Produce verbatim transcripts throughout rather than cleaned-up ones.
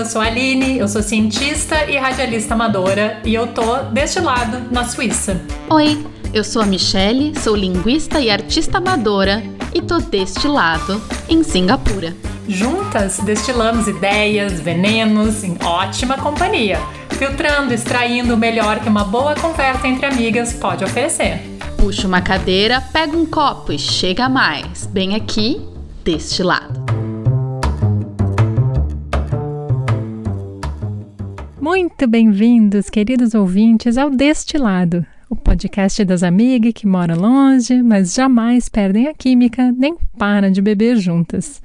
eu sou a Aline, eu sou cientista e radialista amadora e eu tô deste lado, na Suíça. Oi, eu sou a Michele, sou linguista e artista amadora e tô deste lado, em Singapura. Juntas, destilamos ideias, venenos, em ótima companhia, filtrando, extraindo o melhor que uma boa conversa entre amigas pode oferecer. Puxa uma cadeira, pega um copo e chega mais, bem aqui, deste lado. Muito bem-vindos, queridos ouvintes, ao Destilado, o podcast das amigas que moram longe, mas jamais perdem a química, nem param de beber juntas.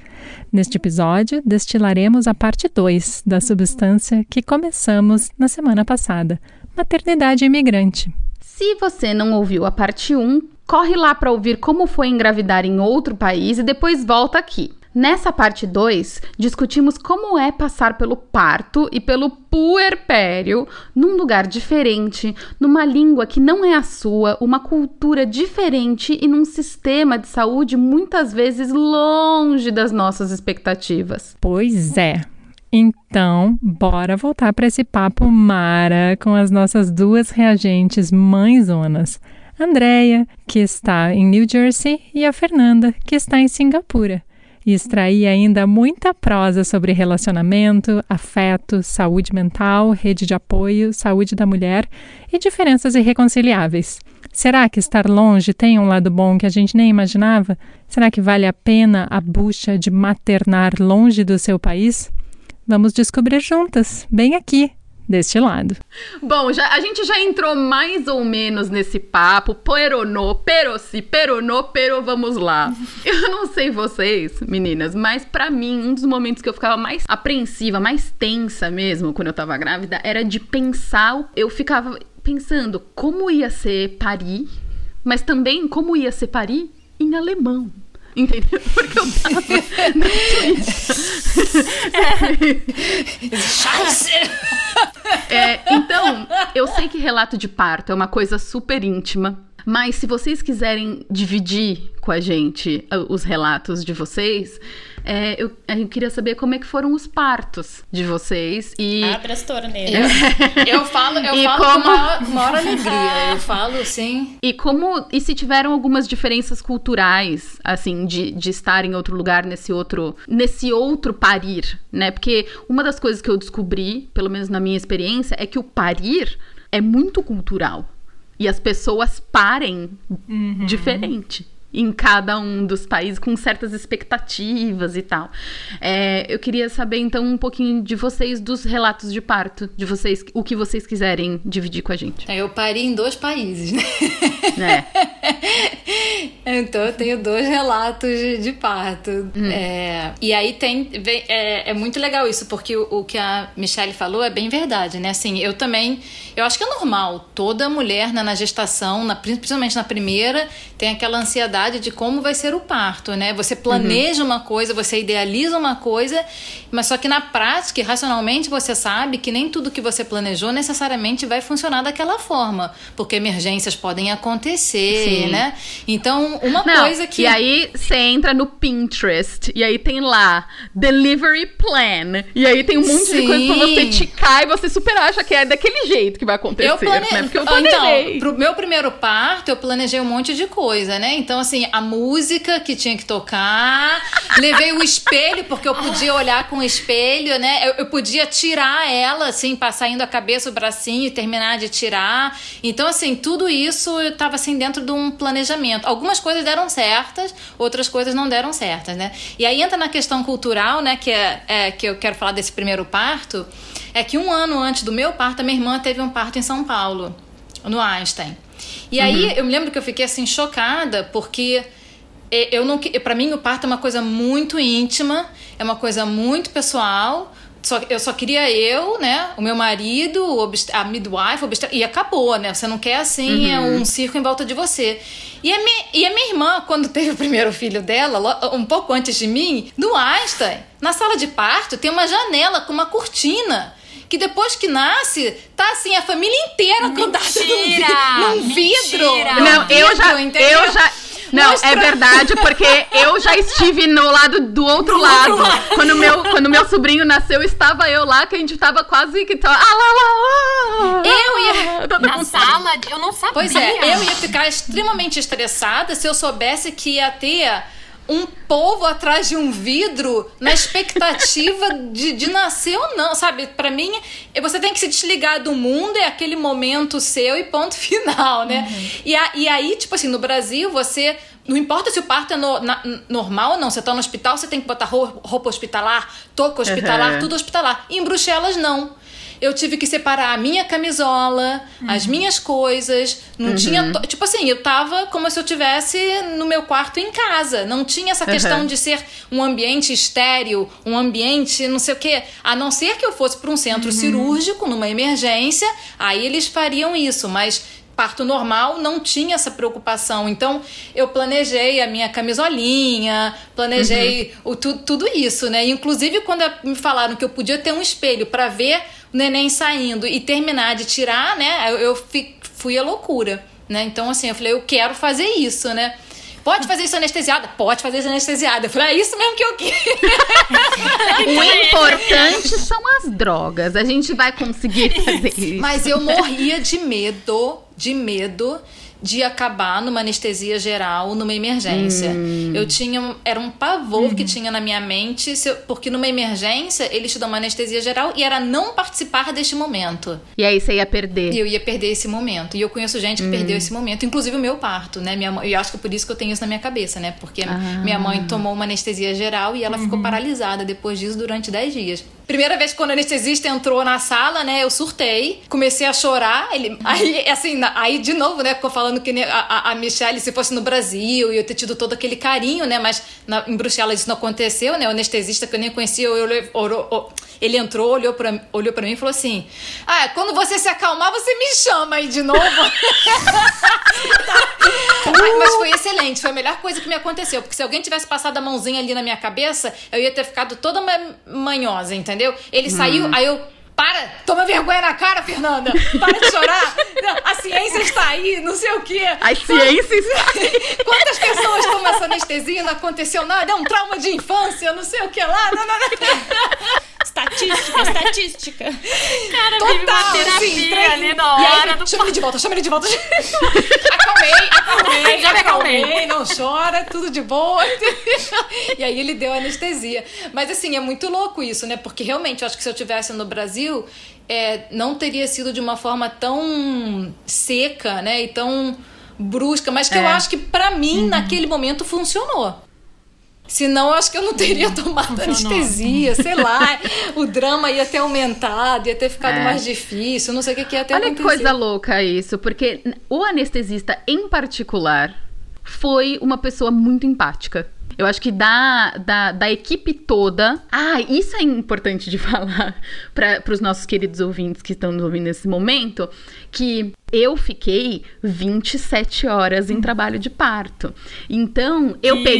Neste episódio, destilaremos a parte dois da substância que começamos na semana passada, maternidade imigrante. Se você não ouviu a parte um, corre lá para ouvir como foi engravidar em outro país e depois volta aqui. Nessa parte dois, discutimos como é passar pelo parto e pelo puerpério num lugar diferente, numa língua que não é a sua, uma cultura diferente e num sistema de saúde muitas vezes longe das nossas expectativas. Pois é. Então, bora voltar para esse papo mara com as nossas duas reagentes mãezonas. Andrea, que está em New Jersey, e a Fernanda, que está em Singapura. E extraí ainda muita prosa sobre relacionamento, afeto, saúde mental, rede de apoio, saúde da mulher e diferenças irreconciliáveis. Será que estar longe tem um lado bom que a gente nem imaginava? Será que vale a pena a bucha de maternar longe do seu país? Vamos descobrir juntas, bem aqui, deste lado. Bom, já, a gente já entrou mais ou menos nesse papo, peronô, peroci, peronô, pero vamos lá. Eu não sei vocês, meninas, mas pra mim, um dos momentos que eu ficava mais apreensiva, mais tensa mesmo, quando eu tava grávida, era de pensar, eu ficava pensando como ia ser Paris, mas também como ia ser Paris em alemão. Entendeu? Porque eu tava na Suíça. É. É, então, eu sei que relato de parto é uma coisa super íntima, mas se vocês quiserem dividir com a gente os relatos de vocês, é, eu, eu queria saber como é que foram os partos de vocês e... Abre as torneiras. Eu, eu falo, eu falo como... com maior, maior alegria, eu falo sim. E como, e se tiveram algumas diferenças culturais, assim, de, de estar em outro lugar, nesse outro, nesse outro parir, né? Porque uma das coisas que eu descobri, pelo menos na minha experiência, é que o parir é muito cultural. E as pessoas parem uhum. diferente em cada um dos países, com certas expectativas e tal. É, eu queria saber, então, um pouquinho de vocês, dos relatos de parto, de vocês, o que vocês quiserem dividir com a gente. Eu pari em dois países, né? É. Então, eu tenho dois relatos de, de parto. Hum. É, e aí tem... É, é muito legal isso, porque o, o que a Michele falou é bem verdade, né? Assim, eu também... Eu acho que é normal. Toda mulher, né, na gestação, na, principalmente na primeira, tem aquela ansiedade de como vai ser o parto, né? Você planeja uhum. uma coisa, você idealiza uma coisa, mas só que na prática, racionalmente, você sabe que nem tudo que você planejou necessariamente vai funcionar daquela forma, porque emergências podem acontecer, sim, né? Então, uma Não, coisa que... E aí, você entra no Pinterest, e aí tem lá, delivery plan, e aí tem um monte sim. de coisa pra você ticar, e você super acha que é daquele jeito que vai acontecer, eu plane... né? Porque eu planejei. Então, pro meu primeiro parto, eu planejei um monte de coisa, né? Então, assim, a música que tinha que tocar, levei o espelho, porque eu podia olhar com o espelho, né? Eu, eu podia tirar ela, assim, passar indo a cabeça, o bracinho e terminar de tirar. Então, assim, tudo isso eu tava, assim, dentro de um planejamento. Algumas coisas deram certas, outras coisas não deram certas, né? E aí entra na questão cultural, né? Que, é, é, que eu quero falar desse primeiro parto. É que um ano antes do meu parto, a minha irmã teve um parto em São Paulo, no Einstein. E uhum. aí, eu me lembro que eu fiquei, assim, chocada, porque eu não, pra mim o parto é uma coisa muito íntima, é uma coisa muito pessoal, só, eu só queria eu, né, o meu marido, a midwife, obstet- e acabou, né, você não quer, assim, uhum. um circo em volta de você. E a, minha, e a minha irmã, quando teve o primeiro filho dela, um pouco antes de mim, no Einstein, na sala de parto, tem uma janela com uma cortina, que depois que nasce, tá assim, a família inteira grudada num, vi- num vidro. Não, eu já, eu já, Não, mostra... é verdade, porque eu já estive no lado do outro do lado. Outro lado. Quando, meu, quando meu sobrinho nasceu, estava eu lá, que a gente tava quase que... Tava... Ah, lá, lá, lá, eu ia... Todo na sala, eu não sabia. Pois é, eu ia ficar extremamente estressada se eu soubesse que ia ter... um povo atrás de um vidro na expectativa de, de nascer ou não, sabe? Pra mim, você tem que se desligar do mundo, é aquele momento seu e ponto final, né? Uhum. E, a, e aí, tipo assim, no Brasil, você... Não importa se o parto é no, na, normal ou não, você tá no hospital, você tem que botar roupa, roupa hospitalar, touca hospitalar, uhum. tudo hospitalar. E em Bruxelas, não. Eu tive que separar a minha camisola, uhum. as minhas coisas, não uhum. tinha... To... Tipo assim, eu tava como se eu tivesse no meu quarto em casa. Não tinha essa questão uhum. de ser um ambiente estéril, um ambiente não sei o quê. A não ser que eu fosse para um centro uhum. cirúrgico, numa emergência, aí eles fariam isso, mas... Parto normal, não tinha essa preocupação. Então, eu planejei a minha camisolinha, planejei uhum. o, tu, tudo isso, né? Inclusive, quando me falaram que eu podia ter um espelho para ver o neném saindo e terminar de tirar, né? Eu, eu fi, fui à loucura, né? Então, assim, eu falei, eu quero fazer isso, né? Pode fazer isso anestesiada? Pode fazer isso anestesiada. Eu falei, é isso mesmo que eu quero. O importante são as drogas. A gente vai conseguir fazer isso. Mas eu morria de medo, de medo de acabar numa anestesia geral, numa emergência. Hum. Eu tinha... Era um pavor hum. que tinha na minha mente, eu, porque numa emergência, eles te dão uma anestesia geral e era não participar deste momento. E aí você ia perder. E eu ia perder esse momento. E eu conheço gente que hum. perdeu esse momento, inclusive o meu parto, né? Minha, eu acho que é por isso que eu tenho isso na minha cabeça, né? Porque ah. minha mãe tomou uma anestesia geral e ela uhum. ficou paralisada depois disso durante dez dias. Primeira vez que quando o anestesista entrou na sala, né? Eu surtei, comecei a chorar. Ele, aí, assim, aí de novo, né? Ficou falando que a, a Michele, se fosse no Brasil, e eu ter tido todo aquele carinho, né? Mas na, em Bruxelas isso não aconteceu, né? O anestesista que eu nem conhecia, eu, eu, eu, eu, ele entrou, olhou pra, olhou pra mim e falou assim: ah, quando você se acalmar, você me chama aí de novo. uh! Mas foi excelente, foi a melhor coisa que me aconteceu. Porque se alguém tivesse passado a mãozinha ali na minha cabeça, eu ia ter ficado toda manhosa, entendeu? Entendeu? Ele hum. saiu, aí eu... Para! Toma vergonha na cara, Fernanda! Para de chorar! Não, a ciência está aí, não sei o quê. A ciência está aí. Quantas pessoas tomam essa anestesia? Não aconteceu nada? É um trauma de infância, não sei o que lá. Não, não, não. Estatística, estatística. Cara, total, vive uma terapia assim, três... ali na hora. Aí, do... Chama ele de volta, chama ele de volta. Acalmei, acalmei, já me acalmei. Não chora, tudo de boa. E aí ele deu anestesia. Mas assim, é muito louco isso, né? Porque realmente, eu acho que se eu estivesse no Brasil, É, não teria sido de uma forma tão seca, né, e tão brusca, mas que é. eu acho que pra mim, uhum. naquele momento, funcionou. Senão, eu acho que eu não teria tomado funcionou. anestesia, sei lá, o drama ia ter aumentado, ia ter ficado é. mais difícil, não sei o que, que ia ter Olha acontecido. Olha que coisa louca isso, porque o anestesista, em particular, foi uma pessoa muito empática. Eu acho que da, da, da equipe toda... Ah, isso é importante de falar para os nossos queridos ouvintes que estão nos ouvindo nesse momento, que eu fiquei vinte e sete horas em trabalho de parto. Então, eu Querida,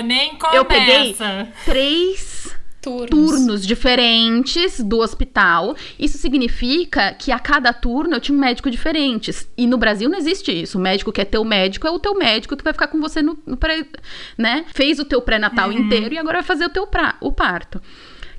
peguei... nem começa. Eu peguei três... Turnos. turnos diferentes do hospital. Isso significa que a cada turno eu tinha um médico diferente. E no Brasil não existe isso. O médico que é teu médico é o teu médico que vai ficar com você no, no pré, né? Fez o teu pré-natal uhum. inteiro e agora vai fazer o teu pra, o parto.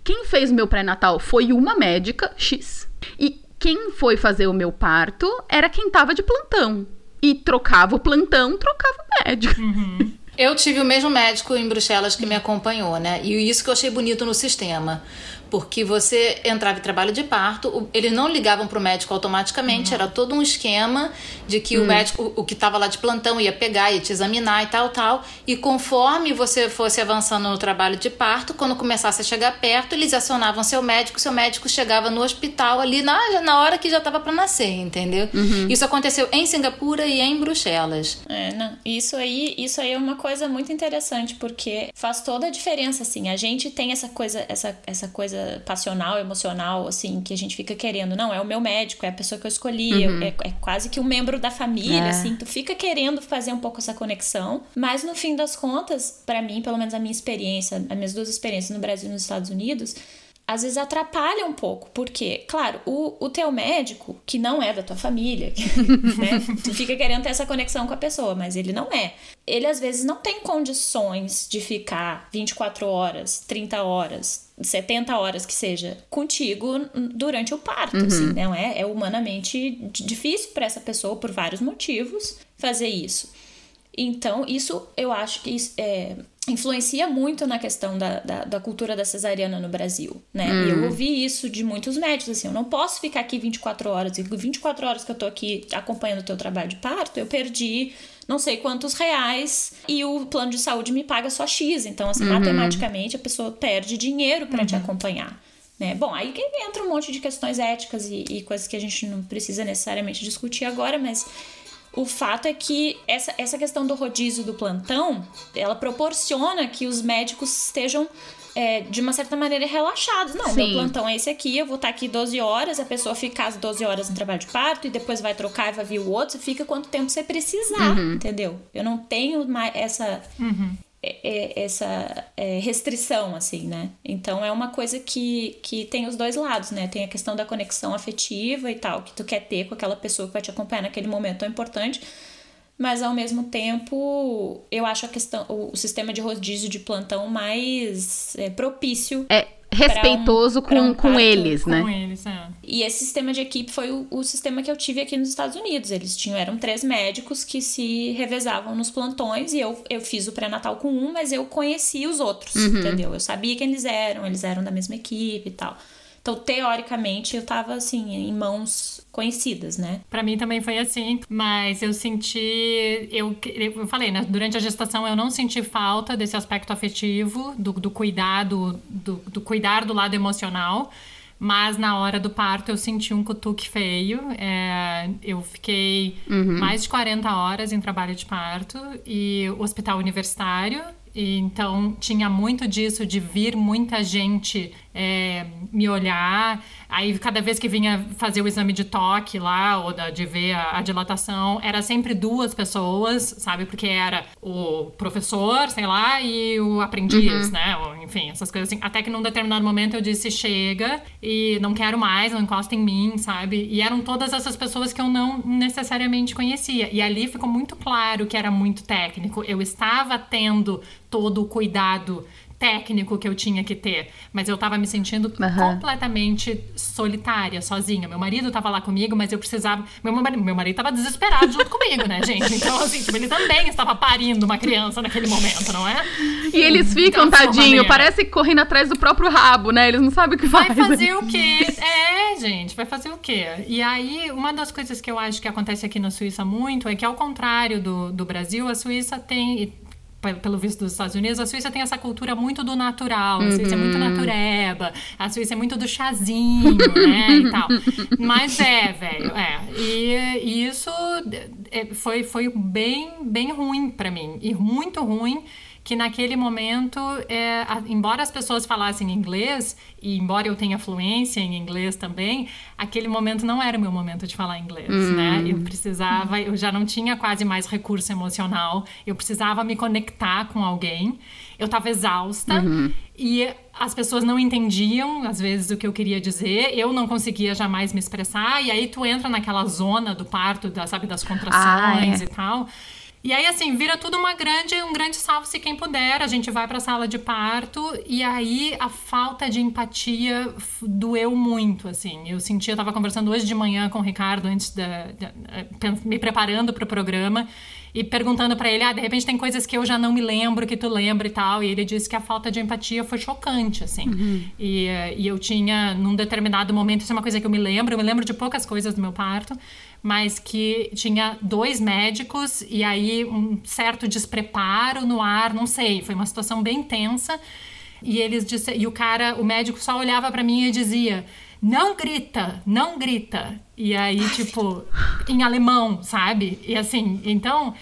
Quem fez o meu pré-natal foi uma médica X. E quem foi fazer o meu parto era quem tava de plantão. E trocava o plantão, trocava o médico. Uhum. Eu tive o mesmo médico em Bruxelas que me acompanhou, né? E isso que eu achei bonito no sistema. Porque você entrava em trabalho de parto, eles não ligavam pro médico automaticamente, uhum. era todo um esquema de que uhum. o médico, o que estava lá de plantão, ia pegar, ia te examinar e tal, tal. E conforme você fosse avançando no trabalho de parto, quando começasse a chegar perto, eles acionavam seu médico, seu médico chegava no hospital ali na, na hora que já estava para nascer, entendeu? Uhum. Isso aconteceu em Singapura e em Bruxelas. É, não. Isso aí, isso aí é uma coisa muito interessante, porque faz toda a diferença, assim. A gente tem essa coisa, essa, essa coisa passional, emocional, assim, que a gente fica querendo, não, é o meu médico, é a pessoa que eu escolhi, uhum. é, é quase que um membro da família, é. assim, tu fica querendo fazer um pouco essa conexão, mas no fim das contas, pra mim, pelo menos a minha experiência, as minhas duas experiências no Brasil e nos Estados Unidos, às vezes atrapalha um pouco, porque, claro, o, o teu médico, que não é da tua família, né? Tu fica querendo ter essa conexão com a pessoa, mas ele não é. Ele, às vezes, não tem condições de ficar vinte e quatro horas, trinta horas, setenta horas que seja, contigo durante o parto, uhum. assim, não é? É humanamente difícil para essa pessoa, por vários motivos, fazer isso. Então, isso, eu acho que isso é... influencia muito na questão da, da, da cultura da cesariana no Brasil, né? Hum. Eu ouvi isso de muitos médicos, assim, eu não posso ficar aqui vinte e quatro horas, e vinte e quatro horas que eu tô aqui acompanhando o teu trabalho de parto, eu perdi não sei quantos reais e o plano de saúde me paga só X, então, assim, uhum. matematicamente a pessoa perde dinheiro pra uhum. te acompanhar, né? Bom, aí entra um monte de questões éticas e, e coisas que a gente não precisa necessariamente discutir agora, mas... o fato é que essa, essa questão do rodízio do plantão, ela proporciona que os médicos estejam, é, de uma certa maneira, relaxados. Não, Sim. meu plantão é esse aqui, eu vou estar aqui doze horas, a pessoa fica às doze horas no trabalho de parto, e depois vai trocar e vai vir o outro, fica quanto tempo você precisar, uhum. entendeu? Eu não tenho mais essa, uhum. essa restrição, assim, né? Então, é uma coisa que, que tem os dois lados, né? Tem a questão da conexão afetiva e tal, que tu quer ter com aquela pessoa que vai te acompanhar naquele momento tão importante, mas, ao mesmo tempo, eu acho a questão, o sistema de rodízio de plantão mais é, propício... É. Respeitoso um, com, um com eles, né? Com eles, é. E esse sistema de equipe foi o, o sistema que eu tive aqui nos Estados Unidos. Eles tinham, eram três médicos que se revezavam nos plantões, e eu, eu fiz o pré-natal com um, mas eu conhecia os outros, uhum. entendeu? Eu sabia quem eles eram, eles eram da mesma equipe e tal. Então, teoricamente, eu tava, assim, em mãos conhecidas, né? Pra mim também foi assim, mas eu senti... Eu, eu falei, né? Durante a gestação, eu não senti falta desse aspecto afetivo, do, do cuidado, do, do cuidar do lado emocional, mas na hora do parto eu senti um cutuque feio. É, eu fiquei uhum. mais de quarenta horas em trabalho de parto e hospital universitário... E então tinha muito disso de vir muita gente é, me olhar. Aí cada vez que vinha fazer o exame de toque lá, ou da, de ver a, a dilatação, era sempre duas pessoas, sabe? Porque era o professor, sei lá, e o aprendiz, uhum. né? Ou, enfim, essas coisas assim. Até que num determinado momento eu disse, chega, e não quero mais, não encosta em mim, sabe? E eram todas essas pessoas que eu não necessariamente conhecia. E ali ficou muito claro que era muito técnico. Eu estava tendo todo o cuidado técnico que eu tinha que ter, mas eu tava me sentindo uhum. completamente solitária, sozinha. Meu marido tava lá comigo, mas eu precisava... Meu marido, meu marido tava desesperado junto comigo, né, gente? Então, assim, ele também estava parindo uma criança naquele momento, não é? E eles ficam, então, tadinho, parece correndo atrás do próprio rabo, né? Eles não sabem o que vai faz. Vai fazer o quê? É, gente, vai fazer o quê? E aí, uma das coisas que eu acho que acontece aqui na Suíça muito é que, ao contrário do, do Brasil, a Suíça tem... pelo visto dos Estados Unidos, a Suíça tem essa cultura muito do natural, a Suíça uhum. é muito natureba, a Suíça é muito do chazinho, né, e tal. Mas é, velho, é. E, e isso foi, foi bem, bem ruim pra mim, e muito ruim, que naquele momento, é, a, embora as pessoas falassem inglês, e embora eu tenha fluência em inglês também, aquele momento não era o meu momento de falar inglês, hum. né? Eu precisava, eu já não tinha quase mais recurso emocional, eu precisava me conectar com alguém, eu estava exausta, uhum. e as pessoas não entendiam, às vezes, o que eu queria dizer, eu não conseguia jamais me expressar, e aí tu entra naquela zona do parto, da, sabe, das contrações ah, é. e tal... E aí, assim, vira tudo uma grande, um grande salve-se quem puder. A gente vai pra sala de parto e aí a falta de empatia doeu muito, assim. Eu senti, eu tava conversando hoje de manhã com o Ricardo, antes da, da, me preparando pro programa e perguntando pra ele, ah, de repente tem coisas que eu já não me lembro, que tu lembra e tal. E ele disse que a falta de empatia foi chocante, assim. Uhum. E, e eu tinha, num determinado momento, isso é uma coisa que eu me lembro, eu me lembro de poucas coisas do meu parto, mas que tinha dois médicos e aí um certo despreparo no ar, não sei, foi uma situação bem tensa. E eles disse, e o cara, o médico só olhava pra mim e dizia, não grita, não grita. E aí, tipo, em alemão, sabe? E assim, então...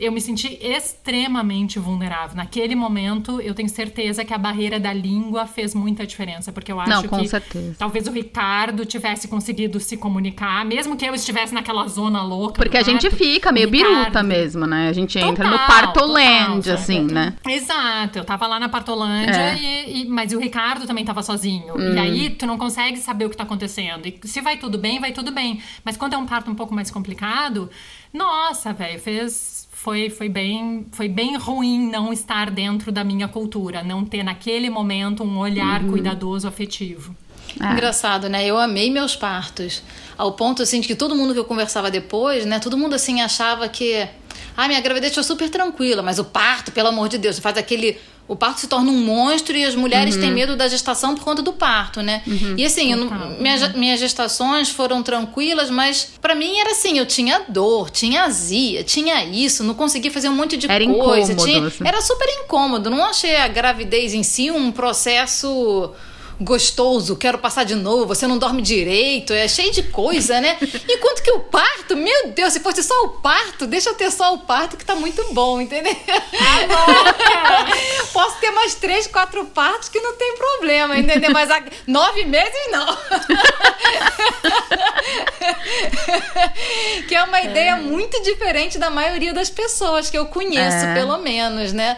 eu me senti extremamente vulnerável. Naquele momento, eu tenho certeza que a barreira da língua fez muita diferença, porque eu acho Não, com que certeza. Talvez o Ricardo tivesse conseguido se comunicar, mesmo que eu estivesse naquela zona louca. Porque a quarto, gente fica meio Ricardo, biruta mesmo, né? A gente entra total, no Partolândia, assim, né? Exato, eu tava lá na Partolândia, é. e, e, mas o Ricardo também tava sozinho. Hum. E aí, tu não consegue saber o que tá acontecendo. E se vai tudo bem, vai tudo bem. Mas quando é um parto um pouco mais complicado, nossa, velho, fez... Foi, foi, bem, foi bem ruim não estar dentro da minha cultura, não ter naquele momento um olhar uhum. cuidadoso, afetivo. É. Engraçado, né? Eu amei meus partos, ao ponto assim, de que todo mundo que eu conversava depois, né? Todo mundo assim, achava que... Ah, minha gravidez foi super tranquila, mas o parto, pelo amor de Deus, faz aquele... O parto se torna um monstro e as mulheres uhum. têm medo da gestação por conta do parto, né? Uhum. E assim, eu, uhum. minha, minhas gestações foram tranquilas, mas pra mim era assim, eu tinha dor, tinha azia, tinha isso, não conseguia fazer um monte de era coisa. Incômodo, tinha, assim. Era super incômodo, não achei a gravidez em si um processo... gostoso, quero passar de novo, você não dorme direito, é cheio de coisa, né? Enquanto que o parto, meu Deus, se fosse só o parto, deixa eu ter só o parto que tá muito bom, entendeu? Agora, posso ter mais três, quatro partos que não tem problema, entendeu? Mas há nove meses, não. Que é uma ideia muito diferente da maioria das pessoas que eu conheço, é. Pelo menos, né?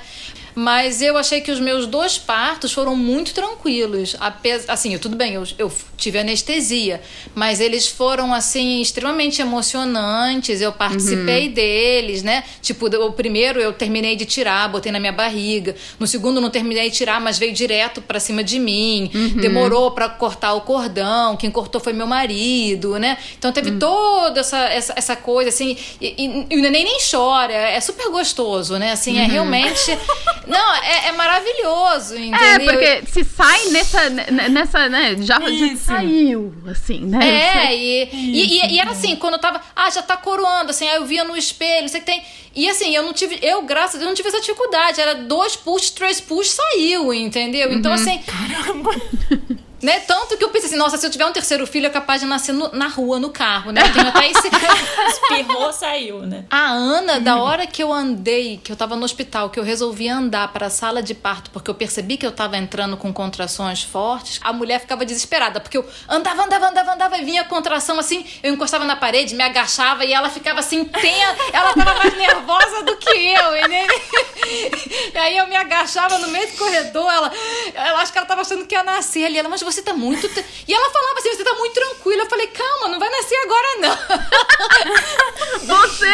Mas eu achei que os meus dois partos foram muito tranquilos. Apes... Assim, tudo bem, eu, eu tive anestesia, mas eles foram, assim, extremamente emocionantes. Eu participei uhum. deles, né? Tipo, o primeiro eu terminei de tirar, botei na minha barriga. No segundo não terminei de tirar, mas veio direto pra cima de mim. Uhum. Demorou pra cortar o cordão. Quem cortou foi meu marido, né? Então teve uhum. toda essa, essa, essa coisa, assim... E, e, e o neném nem chora. É super gostoso, né? Assim, uhum. é realmente... Não, é, é maravilhoso, entendeu? É, porque se sai nessa, nessa né, já, já saiu, assim, né? É, e, isso, e, e, e era assim, quando eu tava, ah, já tá coroando, assim, aí eu via no espelho, sei que tem... E assim, eu não tive, eu, graças a Deus, não tive essa dificuldade, era dois push, três push, saiu, entendeu? Então, uhum. assim... Caramba! Né? Tanto que eu pensei assim, nossa, se eu tiver um terceiro filho é capaz de nascer no, na rua, no carro, né? Eu tenho até esse... Espirrou, saiu, né? A Ana, hum. da hora que eu andei, que eu tava no hospital, que eu resolvi andar para a sala de parto, porque eu percebi que eu tava entrando com contrações fortes, a mulher ficava desesperada, porque eu andava, andava, andava, andava, e vinha a contração assim, eu encostava na parede, me agachava e ela ficava assim, tensa, ela tava mais nervosa do que eu, e, né? E aí eu me agachava no meio do corredor, ela, ela acho que ela tava achando que ia nascer ali, ela, mas você tá muito... E ela falava assim, você tá muito tranquila. Eu falei, calma, não vai nascer agora, não. Você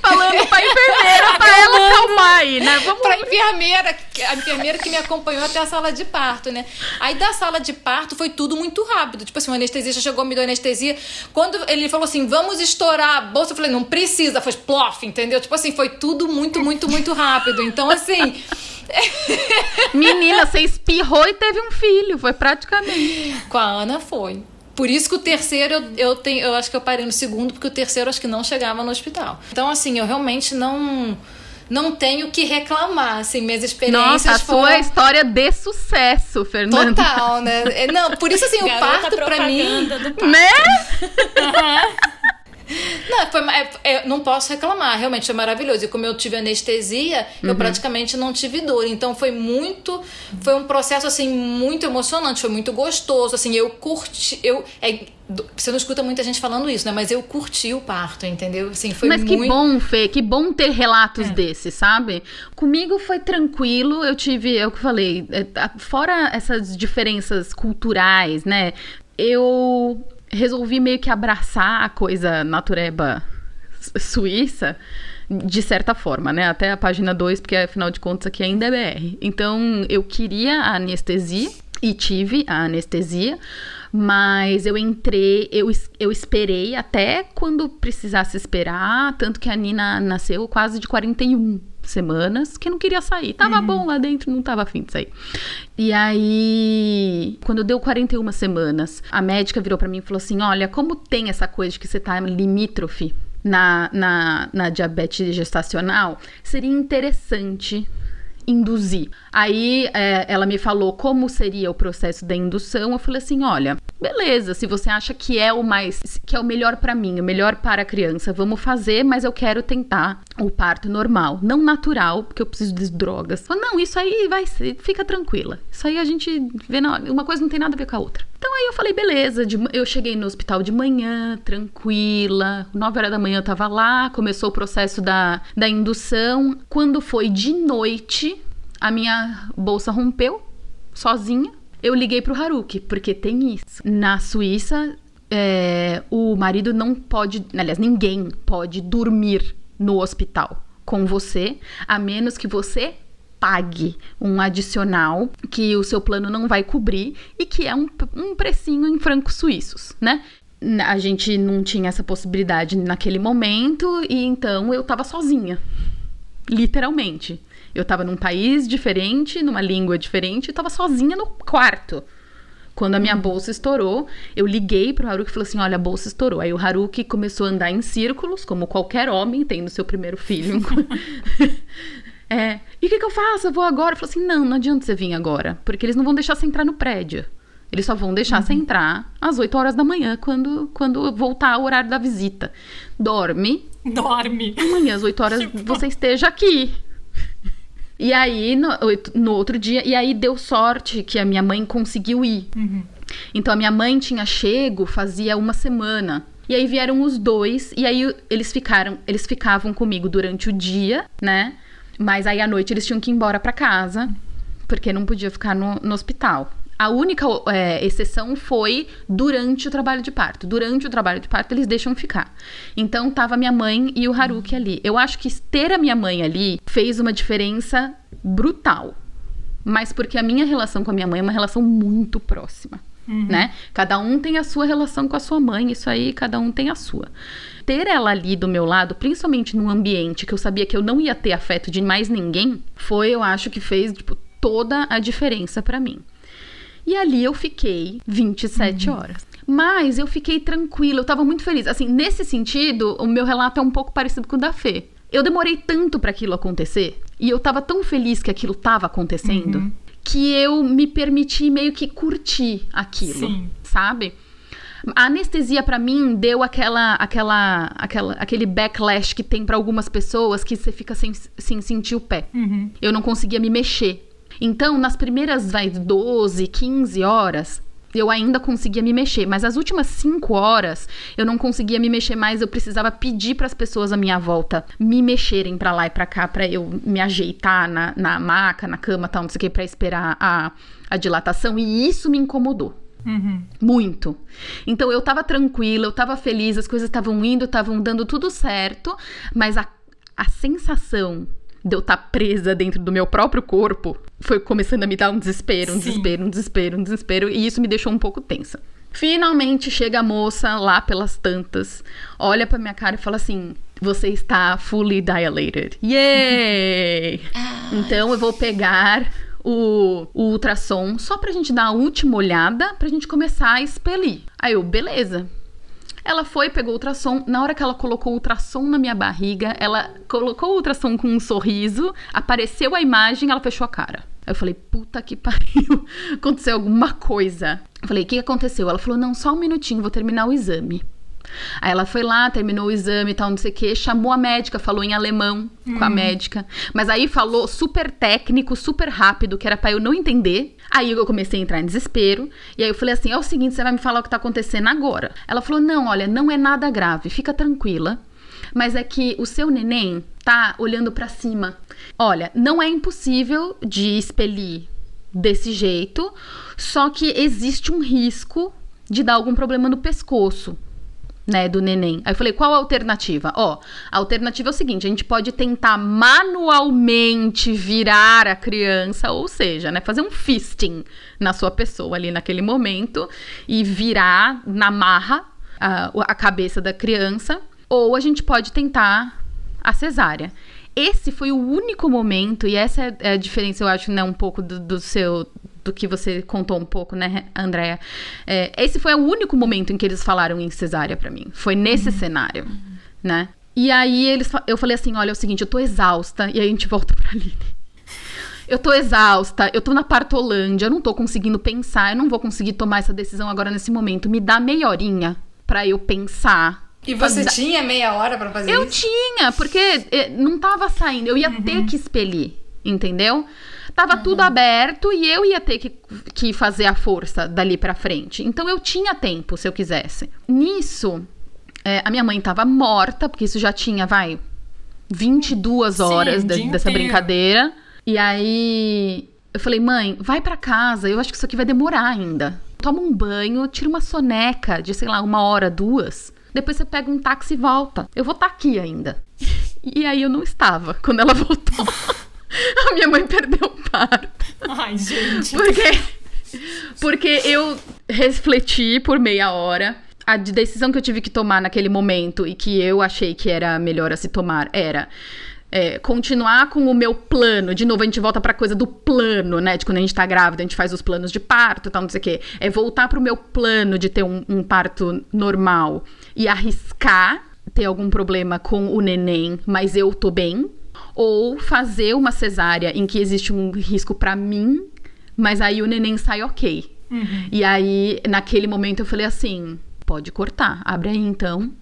falando pra enfermeira, pra ela calmar aí, né? Vamos... Pra enfermeira, a enfermeira que me acompanhou até a sala de parto, né? Aí da sala de parto foi tudo muito rápido. Tipo assim, o anestesista chegou, me deu anestesia. Quando ele falou assim, vamos estourar a bolsa, eu falei, não precisa. Foi plof, entendeu? Tipo assim, foi tudo muito, muito, muito rápido. Então, assim... Menina, você espirrou e teve um filho. Foi praticamente. Com a Ana foi. Por isso que o terceiro eu, eu tenho, eu acho que eu parei no segundo, porque o terceiro eu acho que não chegava no hospital. Então, assim, eu realmente não. Não tenho o que reclamar, assim, minhas experiências Nossa, a foram... Nossa, sua história de sucesso, Fernanda. Total, né? Não, por isso, assim, o parto pra mim... Do parto. Né? Não, foi, eu não posso reclamar, realmente foi maravilhoso. E como eu tive anestesia, uhum. eu praticamente não tive dor. Então foi muito, foi um processo, assim, muito emocionante, foi muito gostoso, assim, eu curti... Eu, é, você não escuta muita gente falando isso, né? Mas eu curti o parto, entendeu? Assim, foi Mas que muito... bom, Fê, que bom ter relatos é. desses, sabe? Comigo foi tranquilo, eu tive, é o que eu falei, fora essas diferenças culturais, né? Eu resolvi meio que abraçar a coisa natureba suíça, de certa forma, né? Até a página dois, porque afinal de contas aqui ainda é B R. Então, eu queria a anestesia e tive a anestesia. Mas eu entrei, eu, eu esperei até quando precisasse esperar, tanto que a Nina nasceu quase de quarenta e uma semanas, que não queria sair. Tava é. bom lá dentro, não tava afim de sair. E aí, quando deu quarenta e uma semanas, a médica virou pra mim e falou assim, olha, como tem essa coisa de que você tá limítrofe na, na, na diabetes gestacional, seria interessante... induzir. Aí é, ela me falou como seria o processo da indução, eu falei assim, olha, beleza, se você acha que é o mais, que é o melhor pra mim, o melhor para a criança, vamos fazer, mas eu quero tentar o parto normal, não natural, porque eu preciso de drogas. Fala, não, isso aí vai ser, fica tranquila, isso aí a gente vê na hora, uma coisa não tem nada a ver com a outra. Então aí eu falei, beleza, de, eu cheguei no hospital de manhã, tranquila, nove horas da manhã eu tava lá, começou o processo da, da indução. Quando foi de noite, a minha bolsa rompeu, sozinha. Eu liguei pro Haruki, porque tem isso. Na Suíça, é, o marido não pode... Aliás, ninguém pode dormir no hospital com você, a menos que você pague um adicional que o seu plano não vai cobrir e que é um, um precinho em francos suíços, né? A gente não tinha essa possibilidade naquele momento e então eu tava sozinha, literalmente. Eu tava num país diferente, numa língua diferente, eu tava sozinha no quarto. Quando a minha bolsa estourou, eu liguei pro Haruki e falei assim, olha, a bolsa estourou. Aí o Haruki começou a andar em círculos, como qualquer homem tem no seu primeiro filho. é, e o que que eu faço? Eu vou agora? Eu falei assim, não, não adianta você vir agora, porque eles não vão deixar você entrar no prédio. Eles só vão deixar uhum. você entrar às oito horas da manhã, quando, quando voltar ao horário da visita. Dorme. Dorme. Amanhã às oito horas você esteja aqui. E aí, no, no outro dia... E aí, deu sorte que a minha mãe conseguiu ir. Uhum. Então, a minha mãe tinha chego fazia uma semana. E aí, vieram os dois. E aí, eles ficaram... Eles ficavam comigo durante o dia, né? Mas aí, à noite, eles tinham que ir embora pra casa. Porque não podia ficar no, no hospital. A única é, exceção foi durante o trabalho de parto. Durante o trabalho de parto, eles deixam ficar. Então, tava minha mãe e o Haruki ali. Eu acho que ter a minha mãe ali fez uma diferença brutal. Mas porque a minha relação com a minha mãe é uma relação muito próxima, uhum. né? Cada um tem a sua relação com a sua mãe. Isso aí, cada um tem a sua. Ter ela ali do meu lado, principalmente num ambiente que eu sabia que eu não ia ter afeto de mais ninguém, foi, eu acho que fez, tipo, toda a diferença pra mim. E ali eu fiquei vinte e sete uhum. horas. Mas eu fiquei tranquila, eu tava muito feliz. Assim, nesse sentido, o meu relato é um pouco parecido com o da Fê. Eu demorei tanto pra aquilo acontecer, e eu tava tão feliz que aquilo tava acontecendo, uhum. que eu me permiti meio que curtir aquilo, Sim. sabe? A anestesia pra mim deu aquela, aquela, aquela, aquele backlash que tem pra algumas pessoas, que você fica sem, sem sentir o pé. Uhum. Eu não conseguia me mexer. Então, nas primeiras vai, doze, quinze horas, eu ainda conseguia me mexer. Mas as últimas cinco horas, eu não conseguia me mexer mais. Eu precisava pedir para as pessoas à minha volta me mexerem para lá e para cá, para eu me ajeitar na, na maca, na cama, tal, não sei o que, para esperar a, a dilatação. E isso me incomodou. Uhum. Muito. Então, eu tava tranquila, eu tava feliz, as coisas estavam indo, estavam dando tudo certo. Mas a, a sensação... de eu estar presa dentro do meu próprio corpo, foi começando a me dar um desespero, um Sim. desespero, um desespero, um desespero, e isso me deixou um pouco tensa. Finalmente chega a moça lá pelas tantas, olha pra minha cara e fala assim, você está fully dilated. Yay! Então eu vou pegar o, o ultrassom só pra gente dar a última olhada, pra gente começar a expelir. Aí eu, beleza. Ela foi, pegou o ultrassom. Na hora que ela colocou o ultrassom na minha barriga, ela colocou o ultrassom com um sorriso, apareceu a imagem, ela fechou a cara. Aí eu falei, puta que pariu, aconteceu alguma coisa. Eu falei, o que aconteceu? Ela falou, não, só um minutinho, vou terminar o exame. Aí ela foi lá, terminou o exame e tal, não sei o que, chamou a médica, falou em alemão hum. com a médica, mas aí falou super técnico, super rápido, que era pra eu não entender. Aí eu comecei a entrar em desespero, e aí eu falei assim, é o seguinte, você vai me falar o que tá acontecendo agora. Ela falou, não, olha, não é nada grave, fica tranquila, mas é que o seu neném tá olhando pra cima. Olha, não é impossível de expelir desse jeito, só que existe um risco de dar algum problema no pescoço, né, do neném. Aí eu falei, qual a alternativa? Ó, a alternativa é o seguinte, a gente pode tentar manualmente virar a criança, ou seja, né, fazer um fisting na sua pessoa ali naquele momento e virar na marra a, a cabeça da criança, ou a gente pode tentar a cesárea. Esse foi o único momento, e essa é a diferença, eu acho, né, um pouco do, do seu... do que você contou um pouco, né, Andrea? É, esse foi o único momento em que eles falaram em cesárea pra mim. Foi nesse uhum. cenário, uhum. né? E aí, eles, eu falei assim, olha, é o seguinte, eu tô exausta. E aí, a gente volta pra Aline. eu tô exausta, eu tô na partolândia, eu não tô conseguindo pensar, eu não vou conseguir tomar essa decisão agora nesse momento. Me dá meia horinha pra eu pensar. E você pra... tinha meia hora pra fazer eu isso? Eu tinha, porque não tava saindo, eu ia uhum. ter que expelir, entendeu? Tava uhum. tudo aberto e eu ia ter que, que fazer a força dali pra frente. Então eu tinha tempo, se eu quisesse. Nisso, é, a minha mãe tava morta, porque isso já tinha, vai, vinte e duas Sim, horas de, dessa inteiro. brincadeira. E aí, eu falei, mãe, vai pra casa, eu acho que isso aqui vai demorar ainda. Toma um banho, tira uma soneca de, sei lá, uma hora, duas. Depois você pega um táxi e volta. Eu vou estar tá aqui ainda. E aí eu não estava, quando ela voltou. A minha mãe perdeu o parto. Ai, gente. Porque, porque eu refleti por meia hora. A decisão que eu tive que tomar naquele momento e que eu achei que era melhor a se tomar era é, continuar com o meu plano. De novo, a gente volta pra coisa do plano, né? De quando a gente tá grávida, a gente faz os planos de parto e tal, não sei o quê. É voltar pro meu plano de ter um, um parto normal e arriscar ter algum problema com o neném, mas eu tô bem. Ou fazer uma cesárea em que existe um risco pra mim, mas aí o neném sai ok. Uhum. E aí, naquele momento, eu falei assim, pode cortar, abre aí então,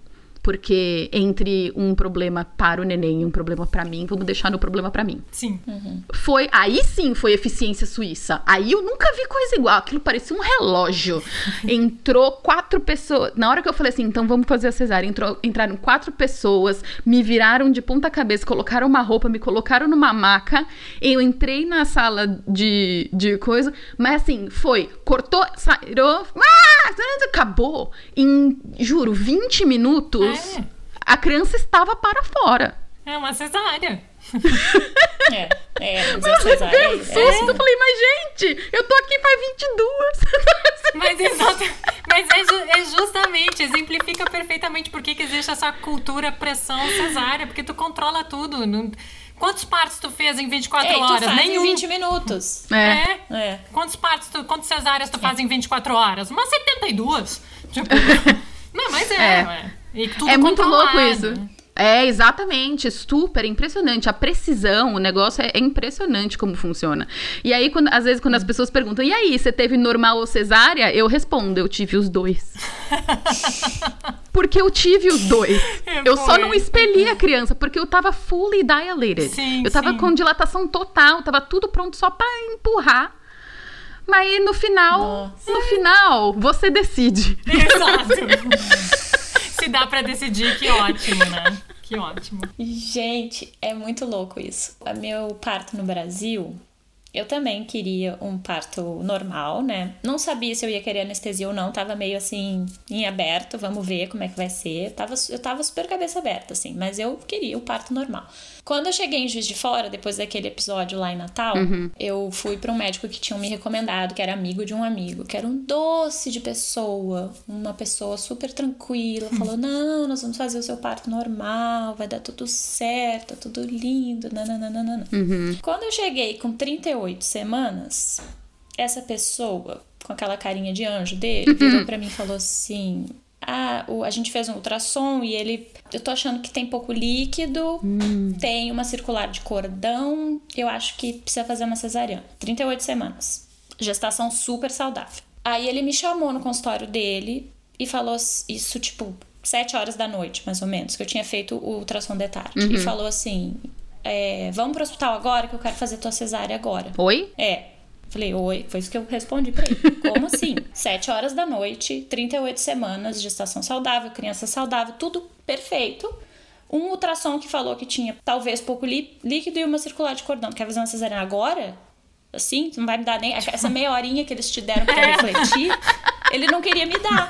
porque entre um problema para o neném e um problema pra mim, vamos deixar no problema pra mim. Sim. Uhum. Foi, aí sim foi eficiência suíça. Aí eu nunca vi coisa igual, aquilo parecia um relógio. Entrou quatro pessoas, na hora que eu falei assim, então vamos fazer a cesárea, entrou, entraram quatro pessoas, me viraram de ponta cabeça, colocaram uma roupa, me colocaram numa maca, eu entrei na sala de, de coisa, mas assim, foi, cortou, sairou, ah, acabou. Em, juro, vinte minutos, é. A criança estava para fora. É uma cesárea. é, é, mas mas cesárea. Eu dei um susto, é. Eu falei, mas gente, eu tô aqui faz vinte e duas. Mas, exatamente, mas é, ju, é justamente, exemplifica perfeitamente por que que existe essa cultura pressão cesárea, porque tu controla tudo. Não... Quantos partos tu fez em vinte e quatro Ei, horas? Tu faz Nenhum. Em vinte minutos. É. é. é. Quantos partos tu, quantos cesáreas tu é. faz em vinte e quatro horas? Umas setenta e duas. Tipo, não, mas é, é. é. E tudo é muito controlado. Louco isso. É, exatamente, super impressionante. A precisão, o negócio é, é impressionante como funciona. E aí, quando, às vezes, quando as pessoas perguntam, e aí, você teve normal ou cesárea? Eu respondo, eu tive os dois. Porque eu tive os dois. É, eu foi. só não expeli a criança, porque eu tava fully dilated. Sim, eu tava sim. com dilatação total, tava tudo pronto só pra empurrar. Mas no final, Nossa. no final, você decide. Exato. Se dá pra decidir, que ótimo, né? Que ótimo. Gente, é muito louco isso. Meu parto no Brasil, eu também queria um parto normal, né? Não sabia se eu ia querer anestesia ou não, tava meio assim, em aberto, vamos ver como é que vai ser. Tava, eu tava super cabeça aberta, assim, mas eu queria o parto normal. Quando eu cheguei em Juiz de Fora, depois daquele episódio lá em Natal, uhum. eu fui pra um médico que tinham me recomendado, que era amigo de um amigo, que era um doce de pessoa, uma pessoa super tranquila, uhum. falou, não, nós vamos fazer o seu parto normal, vai dar tudo certo, tudo lindo, nananana. Uhum. Quando eu cheguei com trinta e oito semanas, essa pessoa, com aquela carinha de anjo dele, uhum. virou pra mim e falou assim... Ah, o, a gente fez um ultrassom e ele... Eu tô achando que tem pouco líquido, hum. tem uma circular de cordão, eu acho que precisa fazer uma cesariana. trinta e oito semanas. Gestação super saudável. Aí ele me chamou no consultório dele e falou isso, tipo, sete horas da noite, mais ou menos, que eu tinha feito o ultrassom de tarde. Uhum. E falou assim, é, vamos pro hospital agora que eu quero fazer tua cesárea agora. Oi? É. Falei, oi, foi isso que eu respondi pra ele. Como assim? Sete horas da noite, trinta e oito semanas, gestação saudável, criança saudável, tudo perfeito. Um ultrassom que falou que tinha talvez pouco li- líquido e uma circular de cordão. Quer fazer uma cesariana agora? Assim? Não vai me dar nem... Essa meia horinha que eles te deram pra refletir, ele não queria me dar.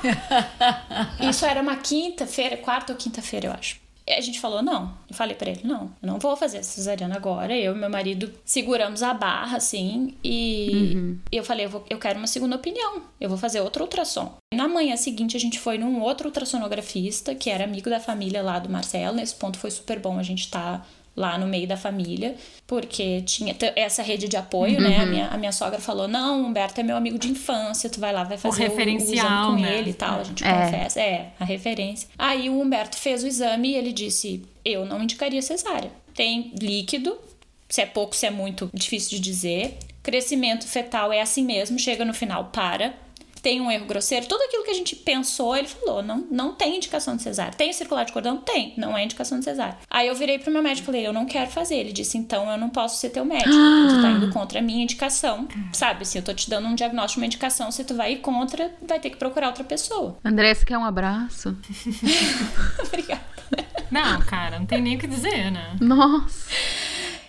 Isso era uma quinta-feira, quarta ou quinta-feira, eu acho. A gente falou, não. Eu falei pra ele, não, não vou fazer a cesariana agora. Eu e meu marido seguramos a barra, assim, e uhum. eu falei, eu, vou, eu quero uma segunda opinião. Eu vou fazer outro ultrassom. Na manhã seguinte, a gente foi num outro ultrassonografista, que era amigo da família lá do Marcelo. Nesse ponto foi super bom a gente tá lá no meio da família, porque tinha essa rede de apoio, uhum. né? A minha, a minha sogra falou, não, Humberto é meu amigo de infância, tu vai lá, vai fazer o, referencial, o exame com né? ele e tal, a gente é. confessa. É, a referência. Aí o Humberto fez o exame e ele disse, eu não indicaria cesárea. Tem líquido, Se é pouco, se é muito, difícil de dizer. Crescimento fetal é assim mesmo, chega no final, para. Tem um erro grosseiro, tudo aquilo que a gente pensou, ele falou, não, não tem indicação de cesárea. Tem circular de cordão? Tem, não é indicação de cesárea. Aí eu virei pro meu médico e falei, eu não quero fazer. Ele disse, então eu não posso ser teu médico, porque tu tá indo contra a minha indicação. Sabe, se eu tô te dando um diagnóstico, uma indicação, se tu vai ir contra, vai ter que procurar outra pessoa. André, você quer um abraço? Obrigada. Não, cara, não tem nem o que dizer, né? Nossa...